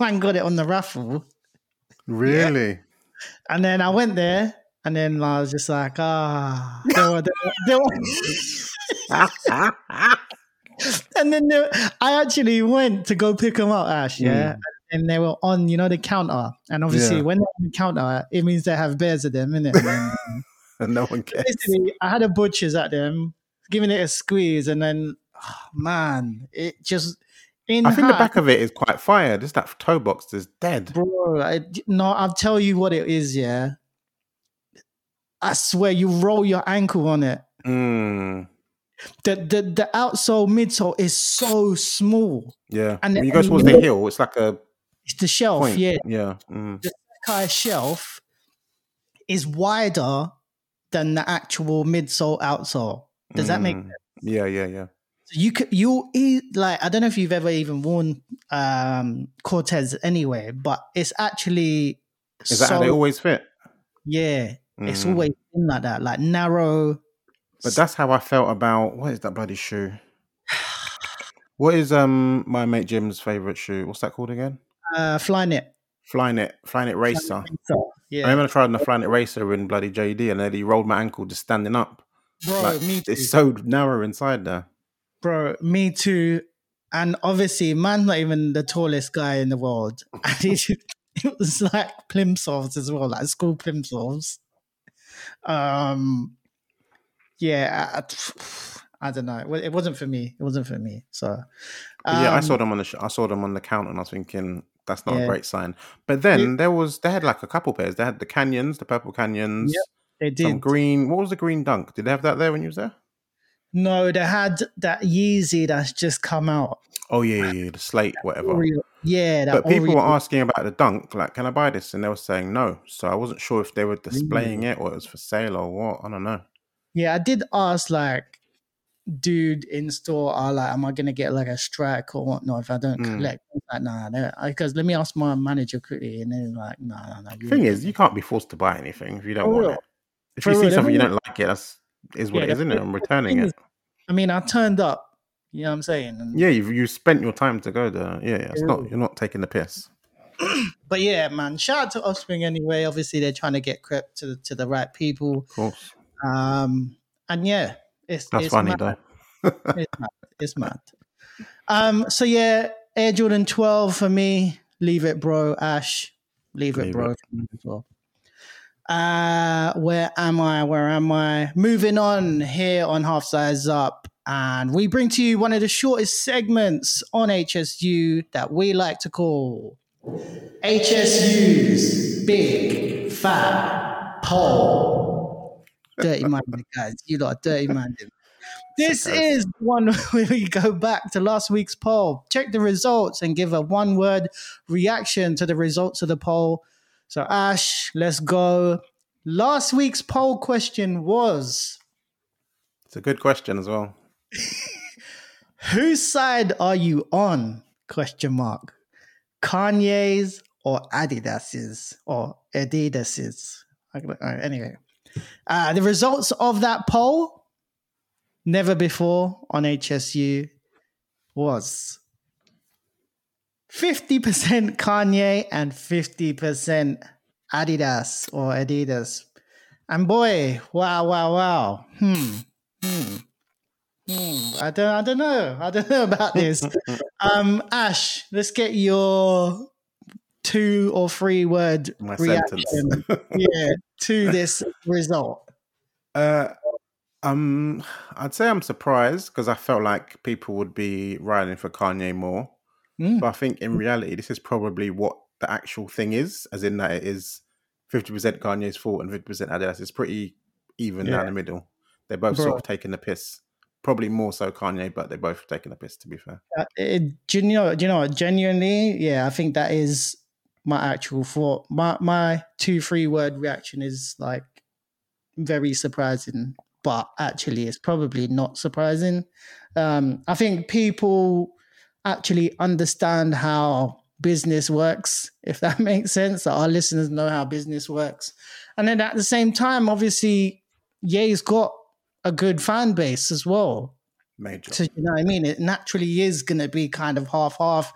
I got it on the raffle. Really? Yeah. And then I went there, and then I was just like, and then I actually went to go pick them up, Ash, and they were on, the counter. And obviously, when they're on the counter, it means they have bears of them, innit? And no one cares. Basically, I had a butcher's at them, giving it a squeeze, and then, it just... I think the back of it is quite fire. Just that toe box is dead. Bro, I'll tell you what it is, yeah? I swear, you roll your ankle on it. Mm. The outsole midsole is so small. Yeah, and when you go towards the heel, it's like a... It's the shelf, point. Yeah. Mm. The Sakai shelf is wider than the actual midsole outsole. Does that make sense? Yeah. So I don't know if you've ever even worn Cortez anyway, but it's actually... Is that how they always fit? Yeah, it's always been like that, like narrow... But that's how I felt about... What is that bloody shoe? What is my mate Jim's favourite shoe? What's that called again? Flyknit. Flyknit Racer. Yeah. I remember trying the Flyknit Racer in bloody JD, and then he rolled my ankle just standing up. Bro, me too. It's so narrow inside there. Bro, me too. And obviously, man's not even the tallest guy in the world. And it was like plimsolls as well, like school plimsolls. Yeah, I don't know. It wasn't for me. So I saw them on the counter, and I was thinking that's not a great sign. But then they had like a couple pairs. They had the Canyons, the purple Canyons. Yep, they did. Some green. What was the green Dunk? Did they have that there when you was there? No, they had that Yeezy that's just come out. Oh yeah, the slate, whatever. But people were asking about the Dunk. Like, can I buy this? And they were saying no. So I wasn't sure if they were displaying it or it was for sale or what. I don't know. Yeah, I did ask, like, dude in store, am I going to get, like, a strike or whatnot if I don't collect? Like, nah, because let me ask my manager quickly. And then, like, nah. The thing is, you can't be forced to buy anything if you don't want it. If you see something you don't like it, that's what it is, isn't it? I'm returning it. I mean, I turned up. You know what I'm saying? And yeah, you spent your time to go there. Yeah, it's not, you're not taking the piss. But, yeah, man, shout out to Offspring anyway. Obviously, they're trying to get crept to the right people. Of course. It's funny mad. Though. It's mad. So yeah, Air Jordan 12 for me. Leave it, bro. Ash, leave it, bro. It. Where am I? Moving on here on Half Size Up. And we bring to you one of the shortest segments on HSU that we like to call HSU's Big Fat Poll. Dirty minded, guys. You lot are dirty minded. This is one where we go back to last week's poll, check the results, and give a one-word reaction to the results of the poll. So, Ash, let's go. Last week's poll question was... It's a good question as well. Whose side are you on? Question mark. Kanye's or Adidas's or Adidas's? Anyway, the results of that poll... Never before on HSU was 50% Kanye and 50% Adidas or Adidas. And boy, wow. I don't know about this. Ash, let's get your 2 or 3 word My reaction to this result. I'd say I'm surprised because I felt like people would be riding for Kanye more. But I think in reality, this is probably what the actual thing is, as in that it is 50% Kanye's fault and 50% Adidas. It's pretty even down the middle. They're both sort of taking the piss. Probably more so Kanye, but they're both taking the piss, to be fair. Genuinely, I think that is my actual thought. My 2-3 word reaction is like very surprising. But actually, it's probably not surprising. I think people actually understand how business works, if that makes sense. Our listeners know how business works. And then at the same time, obviously, Ye's got a good fan base as well. Major. So, you know what I mean? It naturally is going to be kind of half-half.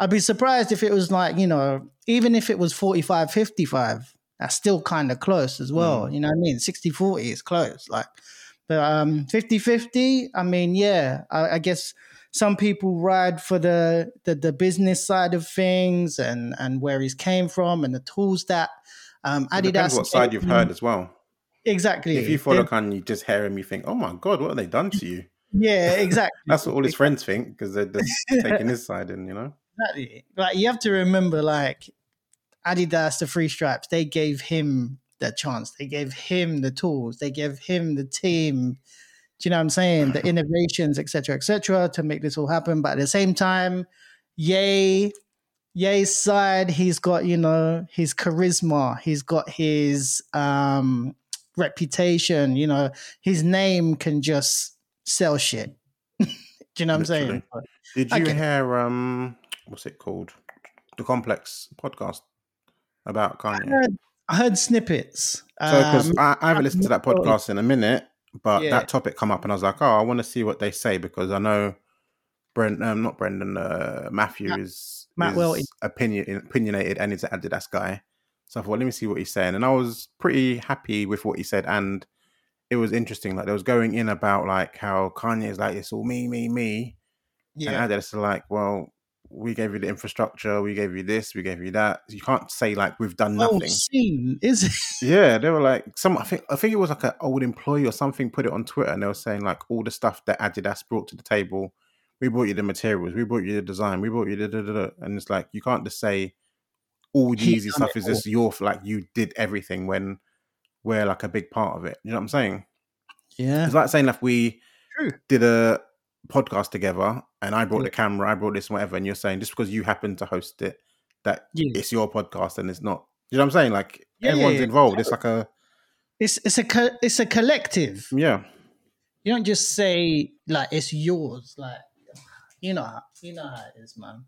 I'd be surprised if it was like, even if it was 45-55. That's still kind of close as well. You know what I mean? 60-40 is close. But 50-50, I guess some people ride for the business side of things and where he's came from and the tools that Adidas... It depends what side you've heard as well. Exactly. If you follow Kanye, you just hear him, you think, oh my God, what have they done to you? Yeah, exactly. That's what all his friends think because they're just taking his side in, Exactly. You have to remember, Adidas, the Three Stripes, they gave him the chance. They gave him the tools. They gave him the team. Do you know what I'm saying? The innovations, et cetera, to make this all happen. But at the same time, Ye's side, he's got, his charisma. He's got his reputation. His name can just sell shit. Do you know what Literally. I'm saying? Did you hear, what's it called? The Complex podcast. About Kanye, I heard snippets. So I haven't listened to that podcast in a minute, but that topic come up, and I was like, I want to see what they say because I know Matthew is opinionated and is an Adidas guy. So I thought, let me see what he's saying, and I was pretty happy with what he said, and it was interesting. They was going in about how Kanye is it's all me, and Adidas are well. We gave you the infrastructure, we gave you this, we gave you that. You can't say we've done nothing. Is it? Yeah, they were I think it was an old employee or something put it on Twitter and they were saying all the stuff that Adidas brought to the table, we brought you the materials, we brought you the design, we brought you the and it's you can't just say all the easy stuff is just your you did everything when we're a big part of it. You know what I'm saying? Yeah. It's saying we did a podcast together and I brought the camera, I brought this, whatever, and you're saying just because you happen to host it that it's your podcast and it's not, you know what I'm saying? Everyone's involved. It's it's a collective. Yeah, you don't just say it's yours. You know how it is, man.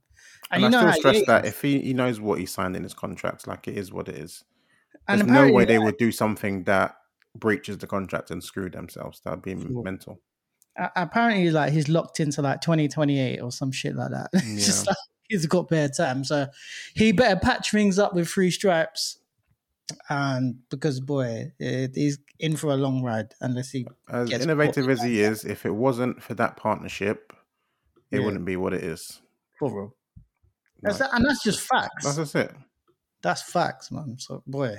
And I still stress that if he knows what he signed in his contract, it is what it is. There's no way they would do something that breaches the contract and screw themselves. That'd be mental. Apparently, he's locked into 2028 or some shit like that. Yeah. Just he's got bare time, so he better patch things up with Three Stripes, and because boy, he's in for a long ride. Unless he gets innovative as he is, if it wasn't for that partnership, it wouldn't be what it is. For real, that's just facts. That's it. That's facts, man. So boy,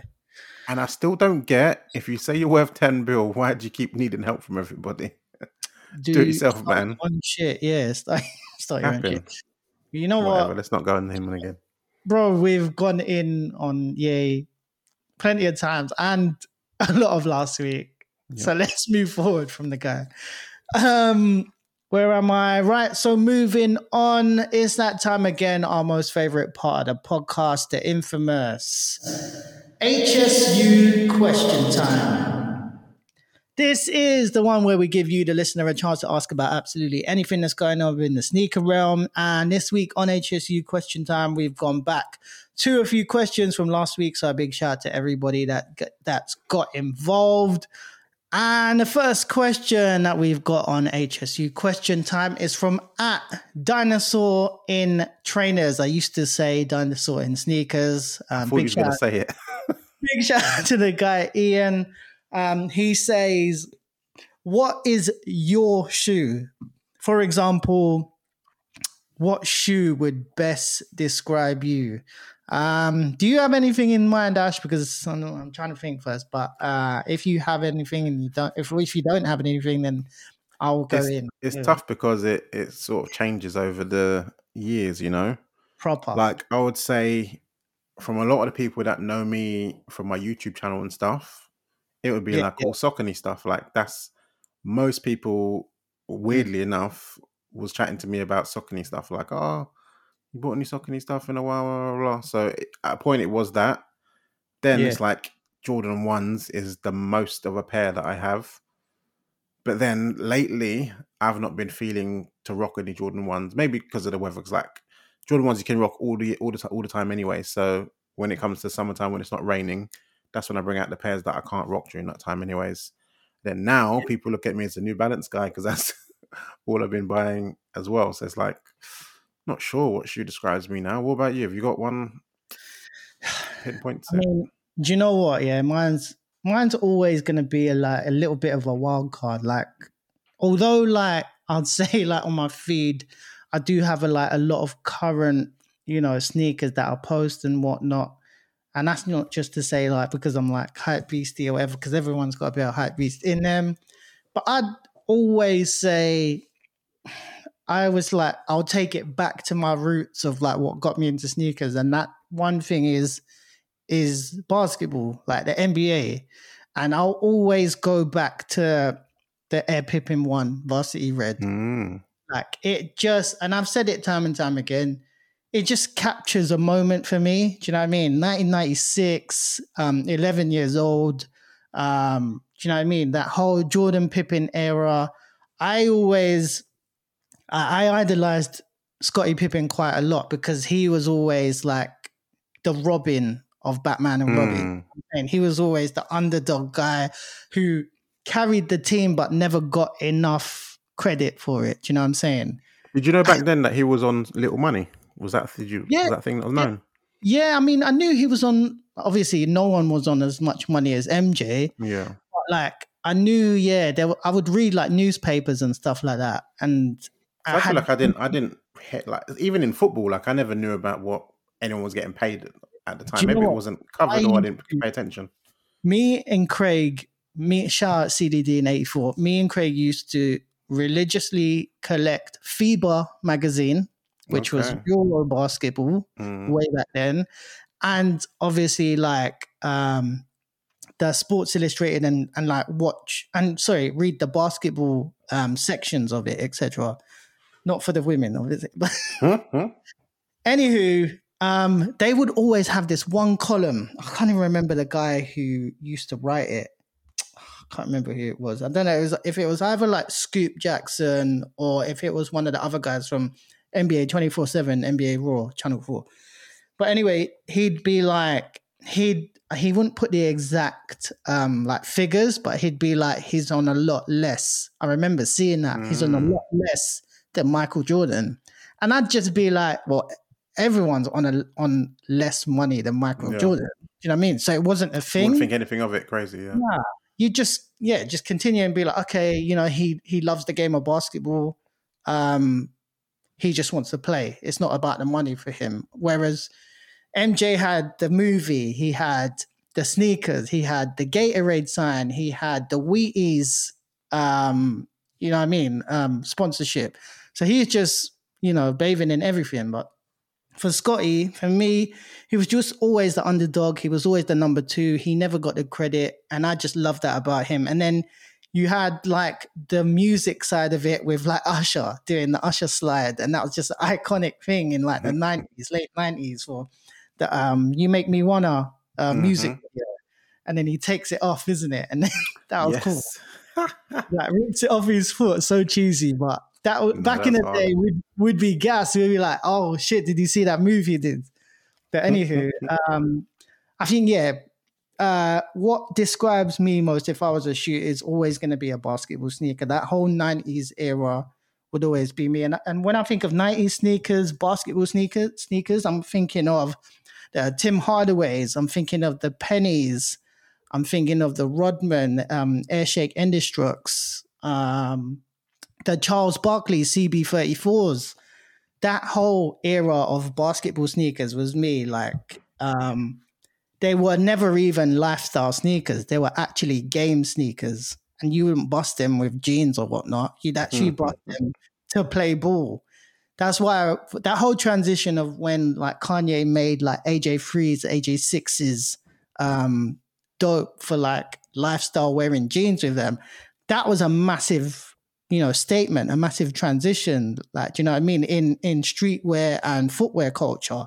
And I still don't get, if you say you're worth 10 bill, why do you keep needing help from everybody? Do it yourself, man. One shit, yeah. Start your own shit. You know whatever, what? Let's not go on him again. Bro, we've gone in on Ye plenty of times and a lot of last week. Yeah. So let's move forward from the guy. Where am I? Right, so moving on. It's that time again, our most favorite part of the podcast, the infamous HSU question time. This is the one where we give you, the listener, a chance to ask about absolutely anything that's going on in the sneaker realm. And this week on HSU question time, we've gone back to a few questions from last week. So a big shout out to everybody that's got involved. And the first question that we've got on HSU question time is from @Dinosaur in Trainers. I used to say Dinosaur in Sneakers. I thought you were going to say it. Big shout out to the guy, Ian. He says, what is your shoe? For example, what shoe would best describe you? Do you have anything in mind, Ash? Because I'm trying to think first, but if you have anything and you don't, if you don't have anything, then I'll go in. It's tough because it sort of changes over the years, you know. Proper. Like I would say, from a lot of the people that know me from my YouTube channel and stuff, it would be all Saucony stuff. Like that's most people. Weirdly enough, was chatting to me about Saucony stuff. Like you bought any Saucony stuff in a while, blah, blah, blah. So at a point it was that. Then it's like Jordan 1s is the most of a pair that I have. But then lately, I've not been feeling to rock any Jordan 1s, maybe because of the weather. Because like Jordan 1s, you can rock all the time anyway. So when it comes to summertime, when it's not raining, that's when I bring out the pairs that I can't rock during that time anyways. Then now people look at me as a New Balance guy because that's all I've been buying as well. So it's like... Not sure what shoe describes me now. What about you? Have you got one hit point? I mean, do you know what? Yeah, mine's always going to be a little bit of a wild card. Like, although like I'd say like on my feed, I do have a lot of current, you know, sneakers that I post and whatnot. And that's not just to say like because I'm like hype beastie or whatever, because everyone's got to be a hype beast in them. But I'd always say. I was like, I'll take it back to my roots of like what got me into sneakers. And that one thing is basketball, like the NBA. And I'll always go back to the Air Pippin 1 Varsity Red. Like it just, and I've said it time and time again, it just captures a moment for me. Do you know what I mean? 1996, 11 years old. Do you know what I mean? That whole Jordan Pippin era. I idolized Scottie Pippen quite a lot because he was always like the Robin of Batman and Robin. And he was always the underdog guy who carried the team but never got enough credit for it. Do you know what I'm saying? Did you know back then that he was on Little Money? Was that thing that was known? Yeah, I mean, I knew he was on... Obviously, no one was on as much money as MJ. Yeah. But like, I knew, I would read like newspapers and stuff like that. And... So I feel like I didn't hit, like even in football, like I never knew about what anyone was getting paid at the time. Maybe it wasn't covered or I didn't pay attention. Shout out CDD in 84. Me and Craig used to religiously collect FIBA magazine, which was Euro basketball way back then. And obviously like the Sports Illustrated and like read the basketball sections of it, etc. Not for the women, obviously. Anywho, they would always have this one column. I can't even remember the guy who used to write it. I can't remember who it was. I don't know if it was either like Scoop Jackson or if it was one of the other guys from NBA 24/7, NBA Raw, Channel 4. But anyway, he'd be like, he wouldn't put the exact like figures, but he'd be like, he's on a lot less. I remember seeing that. He's on a lot less than Michael Jordan. And I'd just be like, well, everyone's on less money than Michael Jordan. Do you know what I mean? So it wasn't a thing. I wouldn't think anything of it. Crazy, yeah. Nah, you just continue and be like, okay, you know, he loves the game of basketball. He just wants to play. It's not about the money for him. Whereas MJ had the movie, he had the sneakers, he had the Gatorade sign, he had the Wheaties, you know what I mean, sponsorship. So he's just, you know, bathing in everything. But for Scotty, for me, he was just always the underdog. He was always the number two. He never got the credit. And I just loved that about him. And then you had like the music side of it with like Usher doing the Usher slide. And that was just an iconic thing in like the 90s, late 90s for the You Make Me Wanna music video. And then he takes it off, isn't it? And that was cool. Like rips it off his foot. So cheesy, but that back in the day, we'd be gassed. We'd be like, "Oh shit, did you see that movie?" Did but anywho, I think what describes me most if I was a shoe is always going to be a basketball sneaker. That whole 90s era would always be me. And when I think of 90s sneakers, basketball sneakers, I'm thinking of the Tim Hardaways. I'm thinking of the Pennies. I'm thinking of the Rodman Airshake Endestrux. The Charles Barkley CB34s, that whole era of basketball sneakers was me. Like, they were never even lifestyle sneakers. They were actually game sneakers. And you wouldn't bust them with jeans or whatnot. You'd actually bust them to play ball. That's why that whole transition of when like Kanye made like AJ3s, AJ6s, dope for like lifestyle wearing jeans with them. That was a massive, you know, statement, a massive transition, like, do you know what I mean, in streetwear and footwear culture.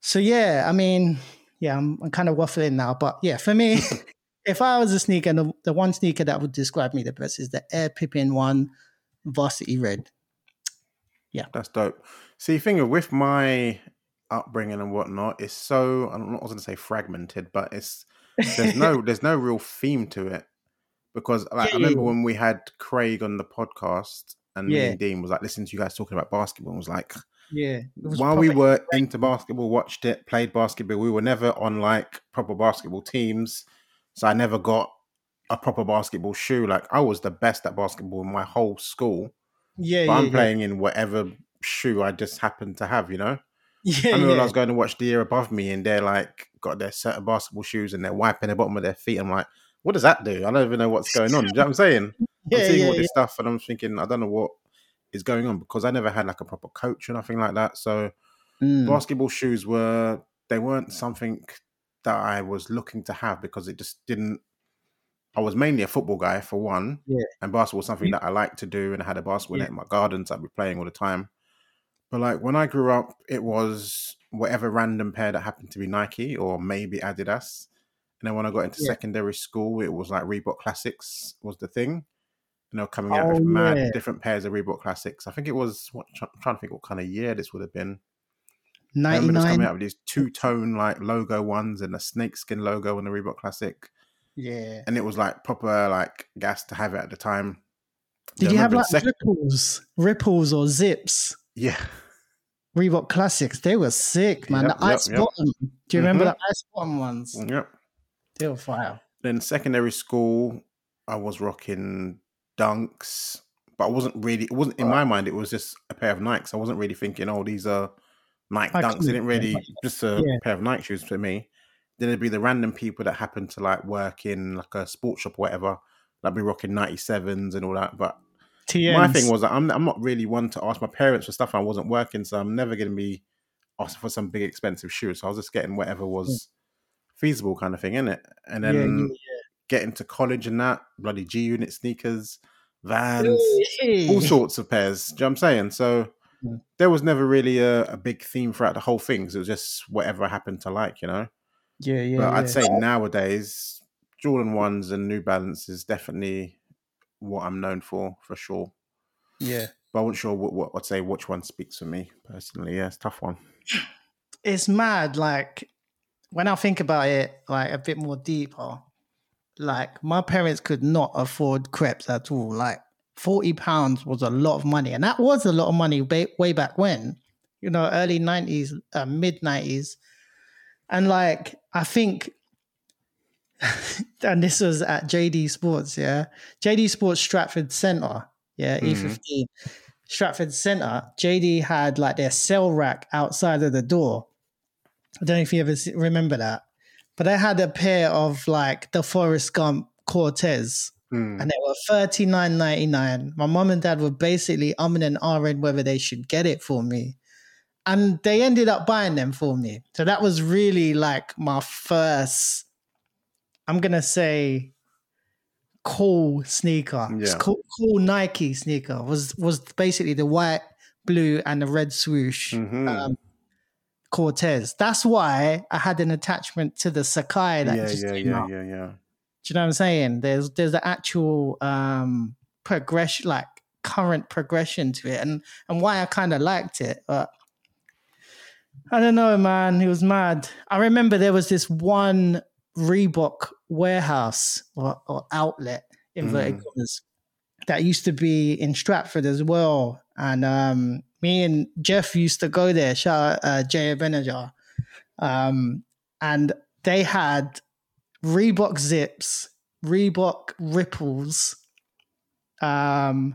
So yeah, I mean, yeah, I'm kind of waffling now, but yeah, for me, if I was a sneaker, the one sneaker that would describe me the best is the Air Pippin one, Varsity Red. Yeah, that's dope. See, thing with my upbringing and whatnot, it's so, I was going to say fragmented, but it's there's no real theme to it. Because like, I remember when we had Craig on the podcast and me and Dean was like listening to you guys talking about basketball and was like, while we were into basketball, watched it, played basketball, we were never on like proper basketball teams. So I never got a proper basketball shoe. Like I was the best at basketball in my whole school. Yeah, but I'm playing in whatever shoe I just happened to have, you know? Yeah, I remember when I was going to watch the year above me and they're like got their certain basketball shoes and they're wiping the bottom of their feet. I'm like, what does that do? I don't even know what's going on. Do you know what I'm saying? I'm seeing all this stuff and I'm thinking, I don't know what is going on because I never had like a proper coach or nothing like that. So basketball shoes weren't something that I was looking to have because it just didn't, I was mainly a football guy for one. Yeah. And basketball was something that I liked to do and I had a basketball net in my garden, so I'd be playing all the time. But like when I grew up, it was whatever random pair that happened to be Nike or maybe Adidas. And then when I got into secondary school, it was like Reebok Classics was the thing. And they were coming out with mad different pairs of Reebok Classics. I think it was, I'm trying to think what kind of year this would have been. 99. They were coming out with these two-tone like logo ones and a snakeskin logo on the Reebok Classic. Yeah. And it was like proper like gas to have it at the time. Did you have like ripples or zips? Yeah. Reebok Classics, they were sick, man. Yep, the ice bottom. Do you remember the ice bottom ones? Yep. Still fire. Then secondary school, I was rocking Dunks, but I wasn't really, it wasn't in my mind, it was just a pair of Nikes. I wasn't really thinking, oh, these are Nike Dunks. They didn't really, just a pair of Nike shoes for me. Then it'd be the random people that happened to like work in like a sports shop or whatever. I'd be rocking 97s and all that. But TMs. My thing was that I'm not really one to ask my parents for stuff. I wasn't working, so I'm never going to be asking for some big expensive shoes. So I was just getting whatever was feasible kind of thing, innit? And then getting to college and that, bloody G-Unit sneakers, Vans, all sorts of pairs. Do you know what I'm saying? So there was never really a big theme throughout the whole thing. So it was just whatever I happened to like, you know? Yeah, yeah. But I'd say nowadays, Jordan 1s and New Balance is definitely what I'm known for sure. Yeah. But I wasn't sure what I'd say which one speaks for me personally. Yeah, it's a tough one. It's mad, like, when I think about it, like a bit more deeper, like my parents could not afford crepes at all. Like £40 was a lot of money. And that was a lot of money way back when, you know, early 90s, mid 90s. And like, I think, and this was at JD Sports, yeah? JD Sports Stratford Center, yeah, E15. Stratford Center, JD had like their sale rack outside of the door. I don't know if you ever remember that, But I had a pair of like the Forrest Gump Cortez and they were $39.99. My mom and dad were basically umming and ahhing whether they should get it for me. And they ended up buying them for me. So that was really like my first, I'm going to say, cool sneaker. Yeah. It's cool Nike sneaker. Was basically the white, blue and the red swoosh Cortez. That's why I had an attachment to the Sakai that just came out. Yeah. Do you know what I'm saying? There's the actual progression, like current progression to it, and why I kind of liked it. But I don't know, man. It was mad. I remember there was this one Reebok warehouse or outlet, inverted commas, that used to be in Stratford as well. And me and Jeff used to go there, shout out Jay Abenajar. And they had Reebok Zips, Reebok Ripples, and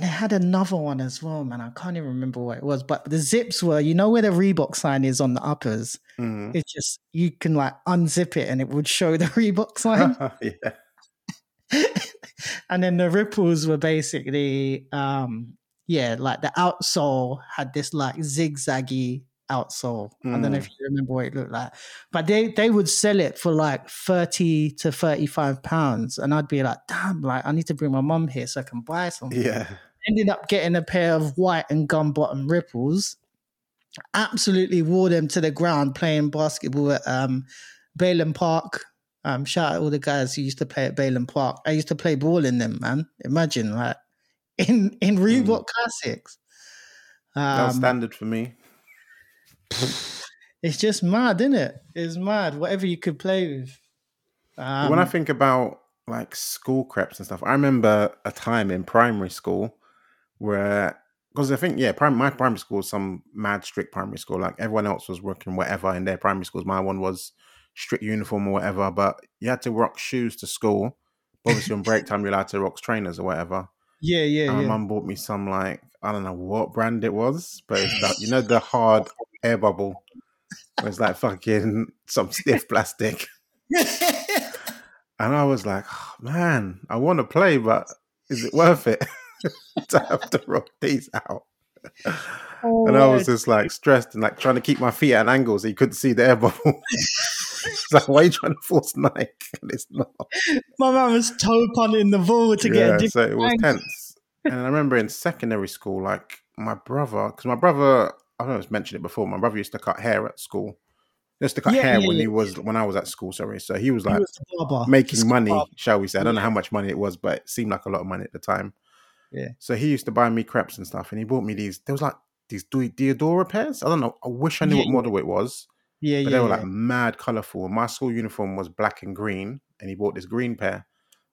they had another one as well, man. I can't even remember what it was, but the Zips were, you know where the Reebok sign is on the uppers? It's just, you can like unzip it and it would show the Reebok sign. Yeah. And then the Ripples were basically, like the outsole had this like zigzaggy outsole. I don't know if you remember what it looked like, but they would sell it for like £30 to £35, and I'd be like, damn, like I need to bring my mum here so I can buy something. Yeah. Ended up getting a pair of white and gum bottom Ripples. Absolutely wore them to the ground playing basketball at Balon Park. Shout out all the guys who used to play at Balon Park. I used to play ball in them, man. Imagine, like, in Reebok Classics. That was standard for me. It's just mad, isn't it? It's mad. Whatever you could play with. When I think about, like, school creps and stuff, I remember a time in primary school where... Because I think, my primary school was some mad strict primary school. Like, everyone else was working whatever in their primary schools. My one was... strict uniform or whatever, but you had to rock shoes to school. Obviously, on break time, you're allowed to rock trainers or whatever. My mum bought me some, like, I don't know what brand it was, but it's like, you know, the hard air bubble. It's like fucking some stiff plastic. And I was like, oh, man, I want to play, but is it worth it to have to rock these out? Oh, and I was just like stressed and like trying to keep my feet at an angle so you couldn't see the air bubble. It's like, why are you trying to force Nike? And it's not. My man was toe punting the ball to get a different so it was angle. Tense. And I remember in secondary school, like my brother, because my brother, I don't know if I've mentioned it before, my brother used to cut hair at school. He used to cut hair when I was at school, sorry. So he was like, he was making money, barber, shall we say. I don't know how much money it was, but it seemed like a lot of money at the time. Yeah. So he used to buy me crepes and stuff, and he bought me these. There was like these Diodora pairs. I don't know. I wish I knew what model it was. Yeah. But they were like mad colourful. My school uniform was black and green, and he bought this green pair.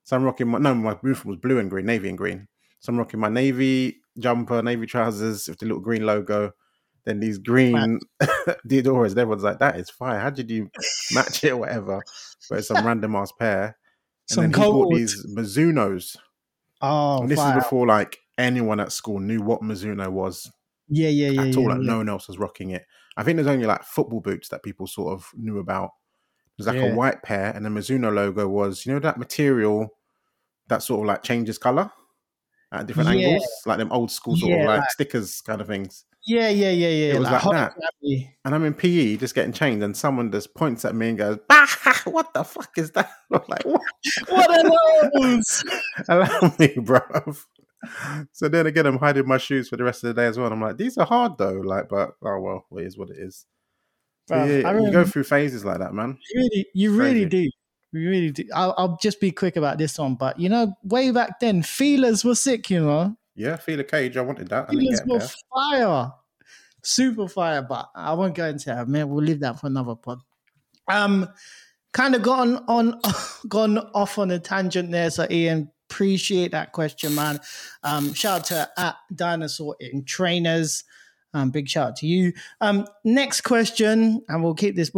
So I'm rocking my uniform was blue and green, navy and green. So I'm rocking my navy jumper, navy trousers with the little green logo. Then these green Diodoras. Everyone's like, that is fire. How did you match it or whatever? But it's some random ass pair. And then he bought these Mizunos. Oh, and this is before like anyone at school knew what Mizuno was. At all, no one else was rocking it. I think there's only like football boots that people sort of knew about. There's like a white pair, and the Mizuno logo was, you know, that material that sort of like changes color at different angles, like them old school sort of like stickers kind of things. Yeah. It was like that. And I'm in PE just getting changed, and someone just points at me and goes, what the fuck is that? I'm like, what? What are those? Allow me, bro. So then again, I'm hiding my shoes for the rest of the day as well. And I'm like, these are hard though. Like, but oh well, it is what it is. Bro, so, you go through phases like that, man. You really do. I'll just be quick about this one, but you know, way back then, feelers were sick, you know. Yeah, Feeler Cage. I wanted that. Feelers were fire. Super fire, but I won't go into that. Man, we'll leave that for another pod. Kind of gone off on a tangent there. So, Ian, appreciate that question, man. Shout out to @Dinosaur in Trainers. Big shout out to you. Next question, and we'll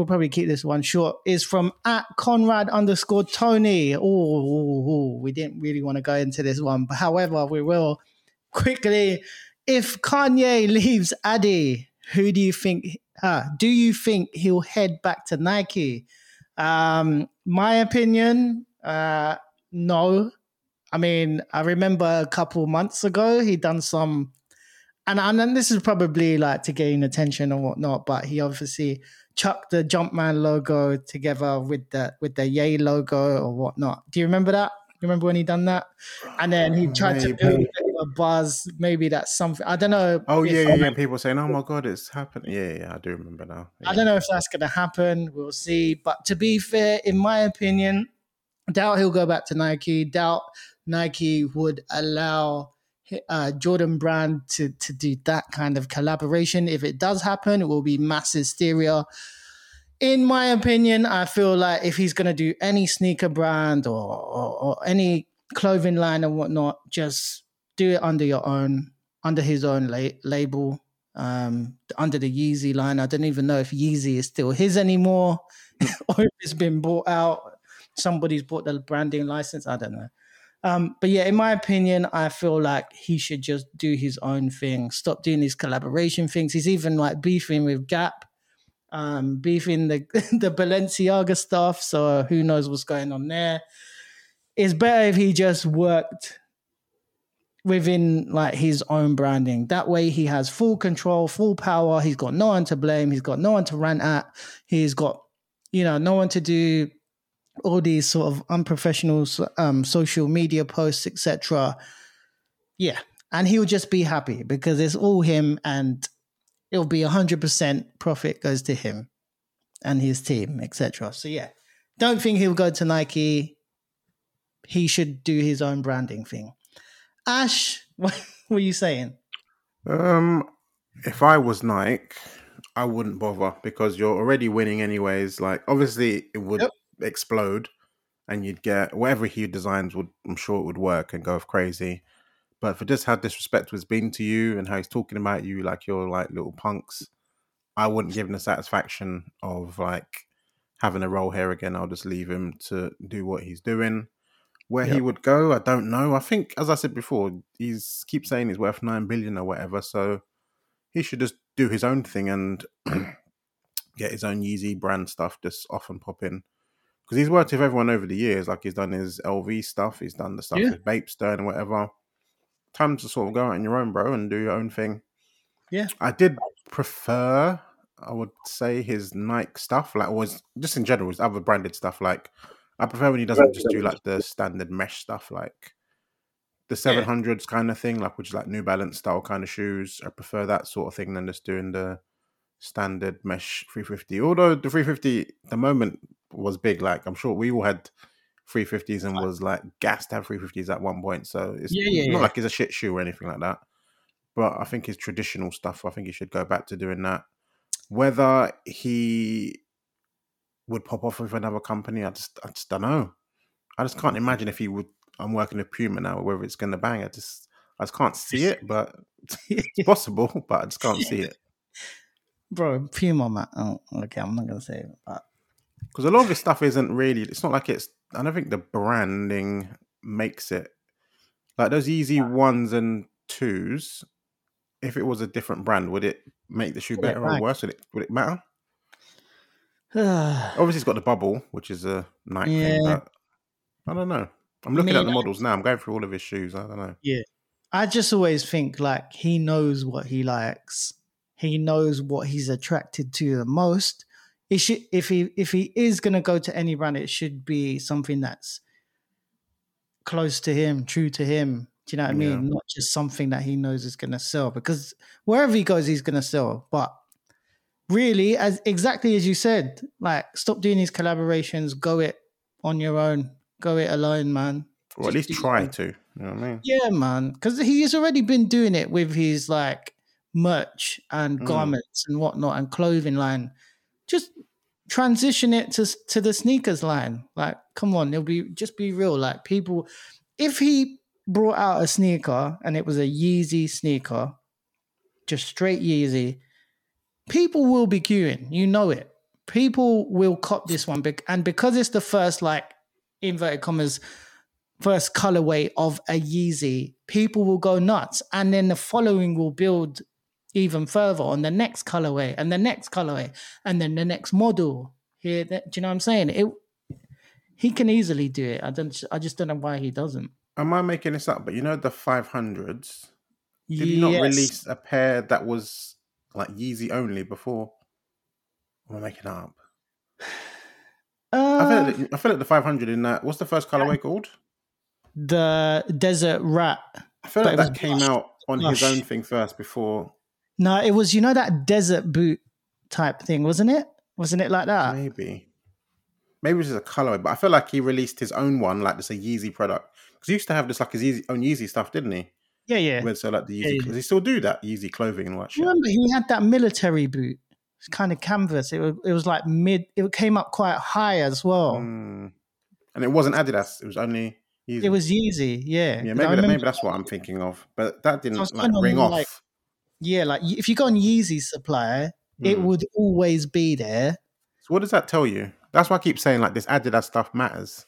probably keep this one short, is from @Conrad_Tony. Oh, we didn't really want to go into this one, but however, we will. Quickly, if Kanye leaves Addy, do you think he'll head back to Nike? My opinion, no. I mean, I remember a couple months ago, he done some, and this is probably like to gain attention and whatnot, but he obviously chucked the Jumpman logo together with the Yay logo or whatnot. Do you remember that? You remember when he done that? And then he tried to build a buzz. Maybe that's something. I don't know. Oh, yeah. People saying, oh, my God, it's happening. Yeah, I do remember now. Yeah. I don't know if that's going to happen. We'll see. But to be fair, in my opinion, doubt he'll go back to Nike. Doubt Nike would allow Jordan Brand to do that kind of collaboration. If it does happen, it will be mass hysteria. In my opinion, I feel like if he's going to do any sneaker brand or any clothing line and whatnot, just do it under his own label, under the Yeezy line. I don't even know if Yeezy is still his anymore or if it's been bought out. Somebody's bought the branding license. I don't know. But yeah, in my opinion, I feel like he should just do his own thing. Stop doing these collaboration things. He's even like beefing with Gap, beefing the Balenciaga stuff. So who knows what's going on there. It's better if he just worked within like his own branding. That way he has full control, full power. He's got no one to blame. He's got no one to rant at. He's got, no one to do all these sort of unprofessional social media posts, etc. Yeah. And he'll just be happy because it's all him and it'll be 100% profit goes to him and his team, etc. So yeah, don't think he'll go to Nike. He should do his own branding thing. Ash, what were you saying? If I was Nike, I wouldn't bother because you're already winning anyways. Like obviously it would... Yep. Explode and you'd get whatever he designs would, I'm sure it would work and go crazy. But for just how disrespectful it's been to you and how he's talking about you like you're like little punks, I wouldn't give him the satisfaction of like having a role here again. I'll just leave him to do what he's doing. Where he would go, I don't know. I think, as I said before, he's keep saying he's worth 9 billion or whatever, so he should just do his own thing and get his own Yeezy brand stuff just off and pop in. Because he's worked with everyone over the years. Like, he's done his LV stuff. He's done the stuff with Bapester and whatever. Time to sort of go out on your own, bro, and do your own thing. Yeah. I did prefer, I would say, his Nike stuff. Like, always, just in general, his other branded stuff. Like, I prefer when he doesn't just do, like, the standard mesh stuff. Like, the 700s kind of thing, like, which is, like, New Balance style kind of shoes. I prefer that sort of thing than just doing the standard mesh 350. Although, the 350, the moment... was big. Like I'm sure we all had 350s and was like gassed to have 350s at one point, so it's not like it's a shit shoe or anything like that, but I think his traditional stuff, I think he should go back to doing that. Whether he would pop off with another company, I just don't know. I just can't imagine if he would. I'm working with Puma now, whether it's going to bang. I just can't see it, but it's possible, but I just can't see it, bro. Puma, man. Oh, okay, I'm not going to say it, but because a lot of this stuff isn't really... It's not like it's... I don't think the branding makes it. Like those Yeezy 1s and 2s, if it was a different brand, would it make the shoe better or worse? Would it matter? Obviously, it's got the bubble, which is a Nike thing, but I don't know. I'm looking at the models now. I'm going through all of his shoes. I don't know. Yeah. I just always think, like, he knows what he likes. He knows what he's attracted to the most. It should, if he is going to go to any brand, it should be something that's close to him, true to him. Do you know what I mean? Not just something that he knows is going to sell, because wherever he goes, he's going to sell. But really, exactly as you said, like stop doing these collaborations, go it on your own, go it alone, man. Or at least try to, you know what I mean? Yeah, man, because he's already been doing it with his like merch and garments and whatnot and clothing line. Just transition it to the sneakers line. Like, come on, just be real. Like, people, if he brought out a sneaker and it was a Yeezy sneaker, just straight Yeezy, people will be queuing. You know it. People will cop this one, and because it's the first, like, inverted commas, first colorway of a Yeezy, people will go nuts, and then the following will build even further on the next colorway and the next model. here, there. Do you know what I'm saying? He can easily do it. I just don't know why he doesn't. Am I making this up? But you know the 500s? Did he not release a pair that was like Yeezy only before? Am I making it up? I feel like the 500 in that. What's the first colorway called? The Desert Rat. I feel like that came out on his own thing first before. No, it was, you know, that desert boot type thing, wasn't it? Wasn't it like that? Maybe it was just a colorway, but I feel like he released his own one, like just a Yeezy product. Because he used to have this like his own Yeezy stuff, didn't he? Yeah, yeah. With, so like the Yeezy, does he still do that Yeezy clothing and what shit? Remember, he had that military boot. It's kind of canvas. It was like mid. It came up quite high as well. And it wasn't Adidas. It was only Yeezy. It was Yeezy. Yeah. Yeah. Maybe that's what I'm thinking of. But that didn't like ring off. Like, yeah. Like if you go on Yeezy Supply, it would always be there. So what does that tell you? That's why I keep saying like this Adidas stuff matters.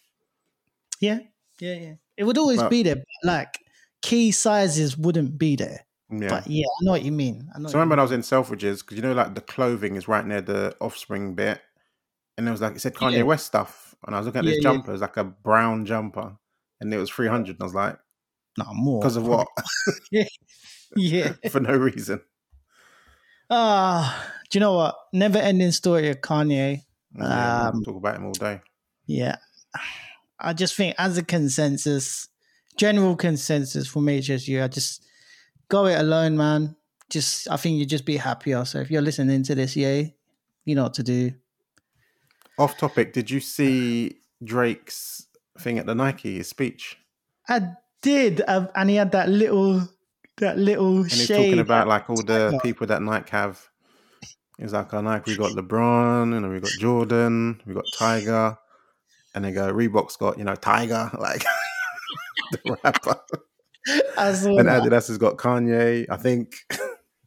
Yeah. Yeah. Yeah. It would always be there. But like key sizes wouldn't be there. Yeah. But yeah, I know what you mean. So I remember when I was in Selfridges, because you know, like the clothing is right near the Offspring bit, and it was like it said Kanye West stuff, and I was looking at this jumper, it was like a brown jumper, and it was 300, and I was like, "No more." Because of what? For no reason. Do you know what? Never ending story of Kanye. Yeah, we'll talk about him all day. Yeah, I just think as a consensus, general consensus for me, just you, I just. Go it alone, man. I think you'd just be happier. So if you're listening to this, you know what to do. Off topic, did you see Drake's thing at the Nike, his speech? I did. And he had that little shade. And he's talking about like all the people that Nike have. He's like, Nike, we got LeBron, and we got Jordan, we got Tiger. And they go, Reebok's got, you know, Tiger, like the rapper. And Adidas has got Kanye, I think.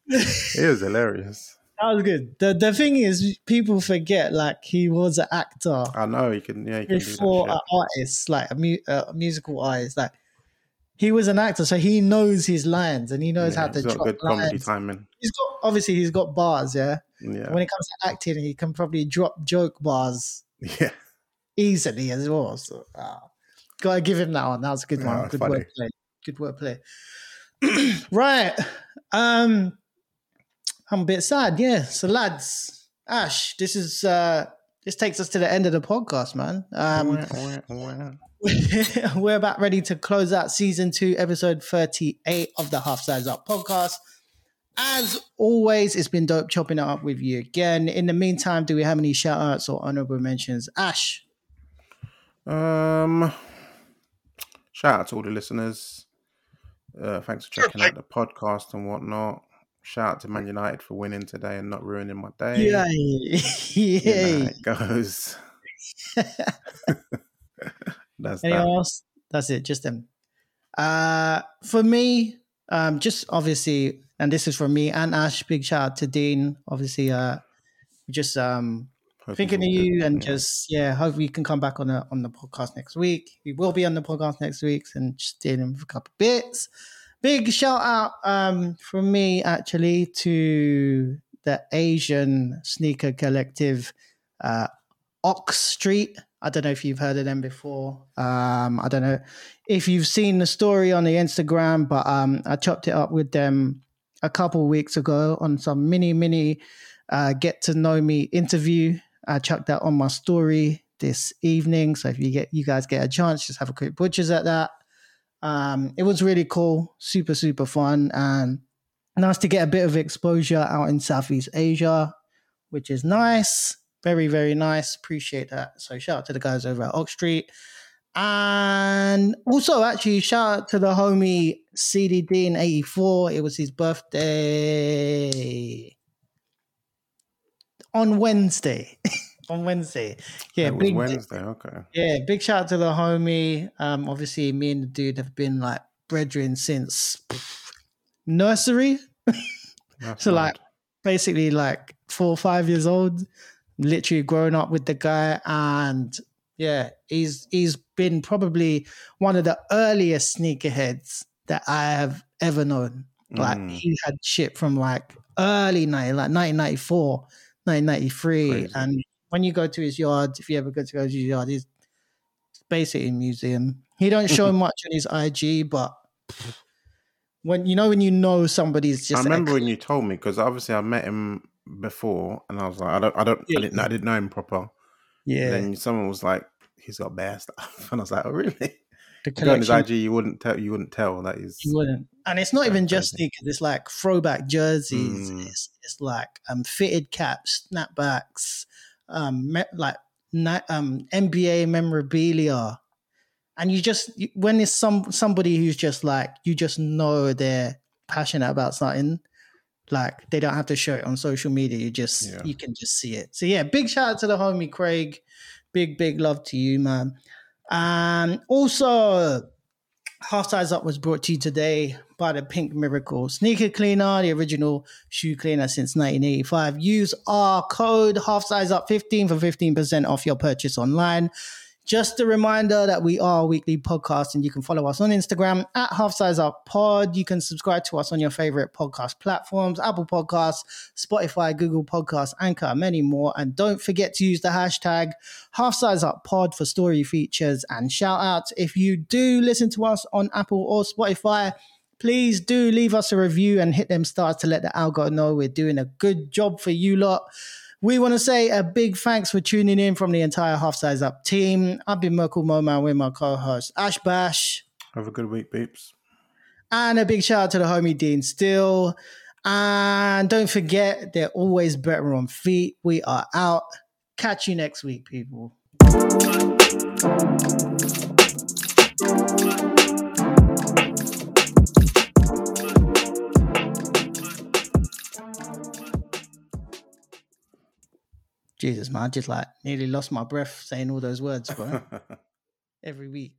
It was hilarious. That was good. The thing is, people forget like he was an actor. I know he can before an artist, like a musical artist. Like he was an actor, so he knows his lines and he knows how to drop good lines. Comedy timing. He's got bars, yeah. Yeah. When it comes to acting, he can probably drop joke bars, easily as well. So gotta give him that one. That was a good one. Good workplay. Good wordplay. Right. I'm a bit sad, yeah. So lads, Ash, this takes us to the end of the podcast, man. We're about ready to close out season 2, episode 38 of the Half Size Up podcast. As always, it's been dope chopping it up with you again. In the meantime, do we have any shout outs or honorable mentions? Ash. Shout out to all the listeners. Thanks for checking out the podcast and whatnot. Shout out to Man United for winning today and not ruining my day. Yeah, you know it goes. Anyone else? That's it. Just them. For me, just obviously, and this is for me and Ash. Big shout out to Dean. Obviously, just thinking of you, and hope we can come back on the podcast next week. We will be on the podcast next week and just dealing with a couple of bits. Big shout out from me actually to the Asian sneaker collective, Ox Street. I don't know if you've heard of them before. I don't know if you've seen the story on the Instagram, but I chopped it up with them a couple of weeks ago on some mini get to know me interview. I chucked that on my story this evening. So if you guys get a chance, just have a quick butchers at that. It was really cool. Super, super fun. And nice to get a bit of exposure out in Southeast Asia, which is nice. Very, very nice. Appreciate that. So shout out to the guys over at Ox Street. And also actually shout out to the homie CDD in 84. It was his birthday on Wednesday. Yeah, it was Wednesday, okay. Yeah, big shout out to the homie. Obviously, me and the dude have been like brethren since nursery. So like basically like 4 or 5 years old, literally growing up with the guy. And yeah, he's been probably one of the earliest sneakerheads that I have ever known. Like he had shit from like 1994, 1993. Crazy. And when you go to his yard, if you ever get to go to his yard, he's basically a museum. He don't show much on his IG, but when you know somebody's just. I remember when you told me, because obviously I met him before, and I was like, I didn't know him proper. Yeah. And then someone was like, he's got bare stuff, and I was like, oh really? On his IG, you wouldn't tell that is. You wouldn't, and it's not even just sneakers. It's like throwback jerseys. It's like fitted caps, snapbacks, NBA memorabilia, and when it's somebody who's just like you just know they're passionate about something, like they don't have to show it on social media. You can just see it. So yeah, big shout out to the homie Craig. Big love to you, man. Also, Half Size Up was brought to you today by the Pink Miracle Sneaker Cleaner, the original shoe cleaner since 1985. Use our code HALFSIZEUP15 for 15% off your purchase online. Just a reminder that we are a weekly podcast, and you can follow us on Instagram at HalfSizeUpPod. You can subscribe to us on your favorite podcast platforms, Apple Podcasts, Spotify, Google Podcasts, Anchor, and many more. And don't forget to use the hashtag HalfSizeUpPod for story features and shout outs. If you do listen to us on Apple or Spotify, please do leave us a review and hit them stars to let the algo know we're doing a good job for you lot. We want to say a big thanks for tuning in from the entire Half Size Up team. I've been Merkle Moe Man with my co-host Ash Bash. Have a good week, peeps. And a big shout out to the homie Dean still. And don't forget, they're always better on feet. We are out. Catch you next week, people. Jesus, man, I just nearly lost my breath saying all those words, bro. Every week.